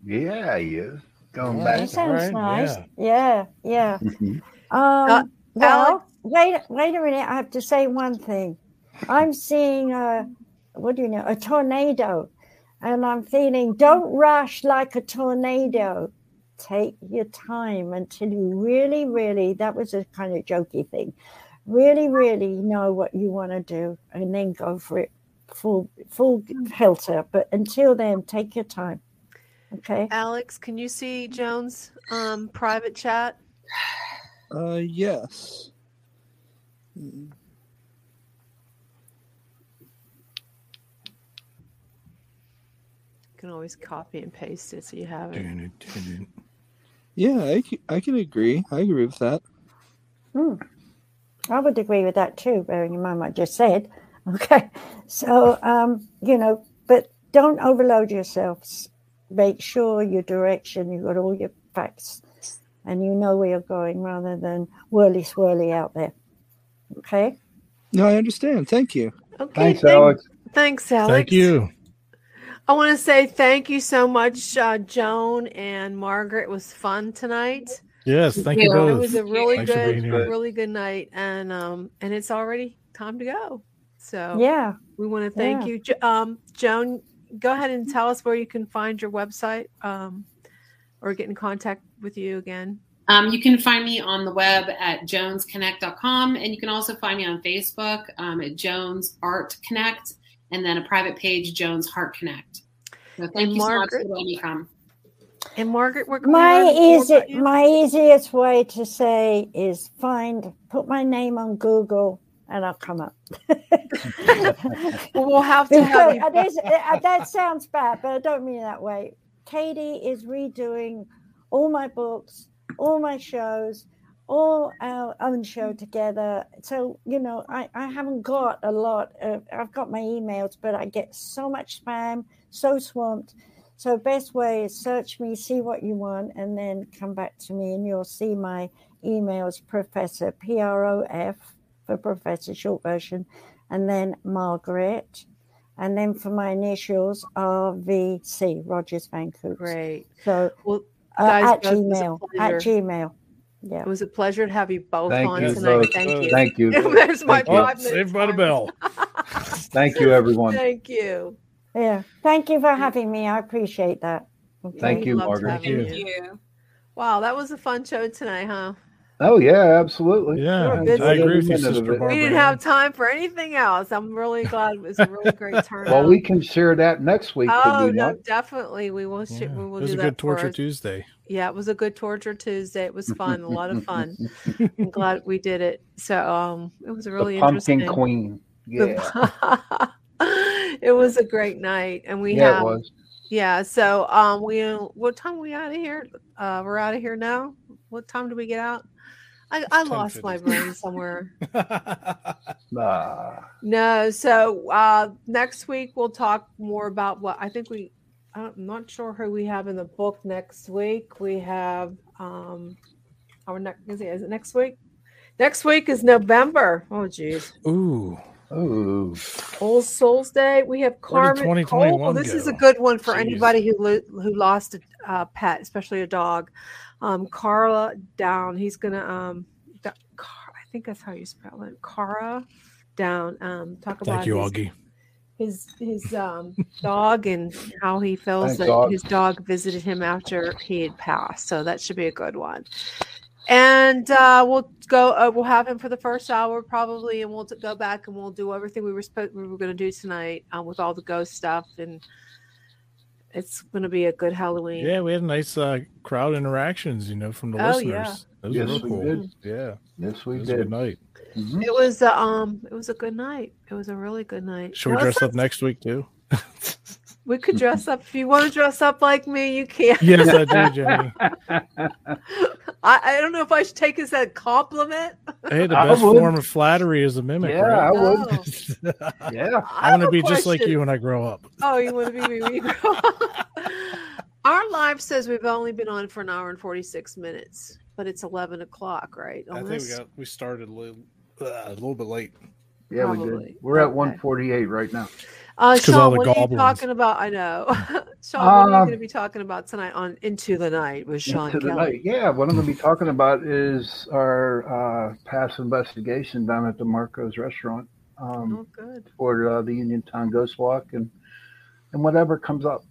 Yeah, you going yeah, back? That sounds right. nice. Yeah, yeah. yeah. um, uh, well, wait, wait a minute. I have to say one thing. I'm seeing a what do you know? A tornado, and I'm feeling don't rush like a tornado. Take your time until you really, really. That was a kind of jokey thing. Really, really know what you want to do, and then go for it. Full, full helter, but until then, take your time. Okay, Alex, can you see Jones' um, private chat? Uh, yes. You can always copy and paste it so you have it. Yeah, I can, I can agree. I agree with that. Mm. I would agree with that too, bearing in mind what I just said. Okay. So, um, you know, but don't overload yourselves. Make sure your direction, you've got all your facts and you know where you're going rather than whirly swirly out there. Okay. No, I understand. Thank you. Okay. Thanks, thank- Alex. Thanks, Alex. Thank you. I want to say thank you so much, uh, Joan and Margaret. It was fun tonight. Yes, thank yeah. you both. It was a really Thanks good, really good night, and um, and it's already time to go. So yeah, we want to thank yeah. you, jo- um, Joan. Go ahead and tell us where you can find your website, um, or get in contact with you again. Um, you can find me on the web at jones connect dot com, and you can also find me on Facebook um, at Jones Art Connect, and then a private page, Jones Heart Connect. So thank and you Margaret, so much for letting me come. And Margaret, we're going my easy, my easiest way to say is find, put my name on Google, and I'll come up. We'll have to have you. That sounds bad, but I don't mean it that way. Katie is redoing all my books, all my shows, all our own show together. So, you know, I, I haven't got a lot of, I've got my emails, but I get so much spam, so swamped. So best way is search me, see what you want, and then come back to me, and you'll see my emails, Professor, P R O F, for Professor, short version, and then Margaret. And then for my initials, R V C, Rogers Vancourt. Great. So well, guys, uh, at Gmail, at Gmail. Yeah. It was a pleasure to have you both Thank on you tonight. Both. Thank you. Thank you. There's my five minutes. Saved by the bell. Thank you, everyone. Thank you. Yeah. Thank you for having me. I appreciate that. Okay. Thank you, Margaret. Thank you. Wow, that was a fun show tonight, huh? Oh, yeah, absolutely. Yeah, we I agree with you, Sister Barbara. We didn't have time for anything else. I'm really glad it was a really great turnout. Well, we can share that next week. Oh, we no, want. Definitely. We will, sh- yeah. we will do that. It was a good Torture Tuesday. Yeah, it was a good Torture Tuesday. It was fun, a lot of fun. I'm glad we did it. So um, it was really the interesting. Pumpkin Queen. Yeah. It was a great night. And we yeah, have, it was. Yeah, so um, we, what time are we out of here? Uh, we're out of here now. What time do we get out? I, I lost my brain somewhere. Nah. No, so uh, next week we'll talk more about what I think we, I'm not sure who we have in the book next week. We have um, our next, is it next week? Next week is November. Oh, geez. Ooh. Ooh. Old Souls Day. We have Carmen Cole. Well, this go? is a good one for Jeez. anybody who lo- who lost a uh, pet, especially a dog. Um, Carla Down. He's gonna. Um, th- Car- I think that's how you spell it. Cara Down. Um, talk about. Thank you, his, Augie. His his um, dog and how he feels Thank that God. his dog visited him after he had passed. So that should be a good one. And uh, we'll go. Uh, we'll have him for the first hour probably, and we'll t- go back and we'll do everything we were sp- we were going to do tonight uh, with all the ghost stuff and. It's going to be a good Halloween. Yeah, we had nice uh, crowd interactions, you know, from the oh, listeners. Yeah. Those yes, were cool. Did. Yeah. Yes, we it was did. A good night. Mm-hmm. It was uh, um, it was a good night. It was a really good night. Should we dress up next week too? We could dress up. If you want to dress up like me, you can. Yes, I do, Jenny. I, I don't know if I should take this as a compliment. Hey, the best form of flattery is a mimic. Yeah, right? I would. Yeah, I, I want to be question. just like you when I grow up. Oh, you want to be me when you grow up? Our live says we've only been on for an hour and forty-six minutes, but it's eleven o'clock, right? Almost? I think we got we started a little, uh, a little bit late. Yeah, Probably. we did. We're okay. at one forty-eight right now. Uh, Sean, what goblins. are you talking about? I know. Sean, um, what are you going to be talking about tonight on Into the Night with Sean Into Kelly? The night. Yeah, what I'm going to be talking about is our uh, past investigation down at the Marco's restaurant um, oh, good. for uh, the Uniontown Ghost Walk and and whatever comes up.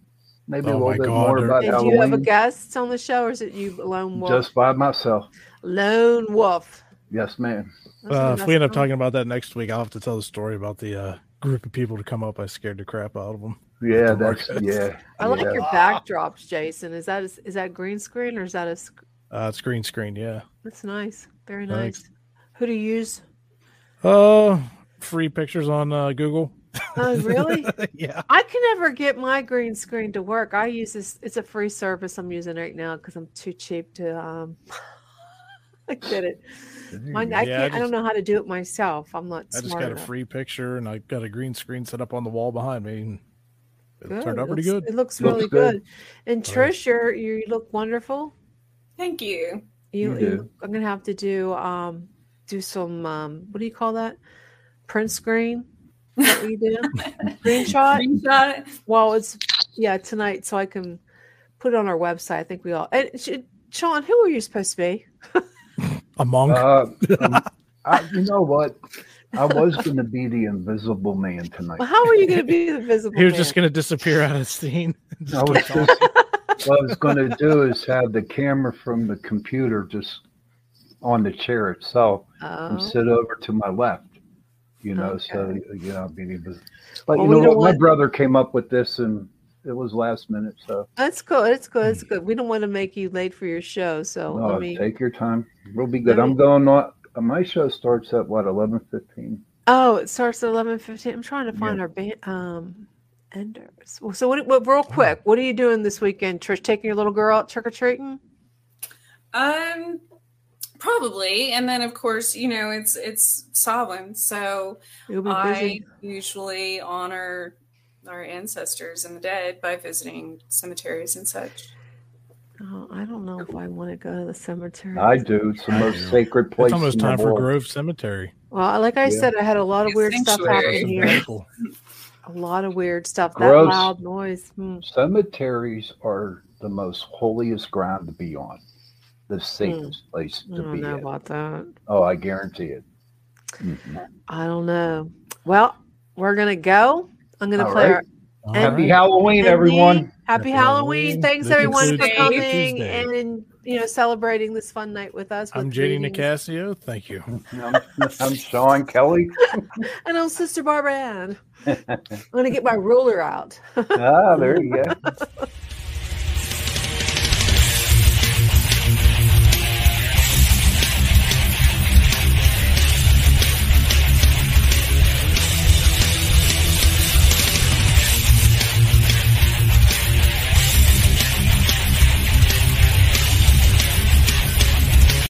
Maybe oh a little bit God. more about and Halloween. Do you have a guest on the show or is it you lone wolf? Just by myself. Lone wolf. Yes, ma'am. Uh, if we end up talking about that next week, I'll have to tell the story about the... Uh, group of people to come up. I scared the crap out of them. Yeah, that's yeah. I yeah. like your backdrops, Jason. Is that a, is that green screen or is that a? Sc- uh, it's green screen. Yeah, that's nice. Very nice. Thanks. Who do you use? Uh, free pictures on uh, Google. Oh, really? Yeah. I can never get my green screen to work. I use this. It's a free service I'm using right now because I'm too cheap to. Um... I did it. Mine, yeah, I, can't, I, just, I don't know how to do it myself. I'm not. I smart just got enough. a free picture, and I got a green screen set up on the wall behind me. And it good. turned out it pretty looks, good. It looks really looks good. good. And All Trish, right. you you look wonderful. Thank you. You. you, you I'm gonna have to do um do some um what do you call that? Print screen. What you do? Screenshot. Screenshot. Well, it's yeah tonight, so I can put it on our website. I think we all. And should, Sean, who are you supposed to be? A monk. Uh, I, you know what? I was going to be the Invisible Man tonight. Well, how are you going to be the Invisible Man? He was just going to disappear out of scene. I was just, what I was going to do is have the camera from the computer just on the chair itself oh. and sit over to my left. You know, okay. so you know, I'll be the Invisible. But well, you know what? Want... My brother came up with this, and it was last minute. So that's good. It's good. It's good. We don't want to make you late for your show, so no, I mean, take your time. We'll be good. I mean, I'm going on. My show starts at what eleven fifteen. Oh, it starts at eleven fifteen. I'm trying to find yeah. our band, um enders. Well, so what, what? Real quick, what are you doing this weekend, Trish? Taking your little girl out trick or treating? Um, probably. And then, of course, you know, it's it's solemn, so I busy. usually honor our ancestors and the dead by visiting cemeteries and such. Oh, I don't know if I want to go to the cemetery. I do. It's the most sacred place. It's almost time for Grove Cemetery. Well, like I yeah. said, I had a lot of weird stuff happen here. A lot of weird stuff. Grove, that loud noise. Hmm. Cemeteries are the most holiest ground to be on. The safest hmm. place to be. I don't know at. about that. Oh, I guarantee it. Mm-hmm. I don't know. Well, we're going to go. I'm going to play right. our Happy right. Halloween, Andy. everyone. Happy, Happy Halloween. Halloween. Thanks, this everyone, for coming and, and you know celebrating this fun night with us. With I'm J D Nicasio. Thank you. I'm, I'm Sean Kelly. And I'm Sister Barbara Ann. I'm going to get my ruler out. Ah, there you go.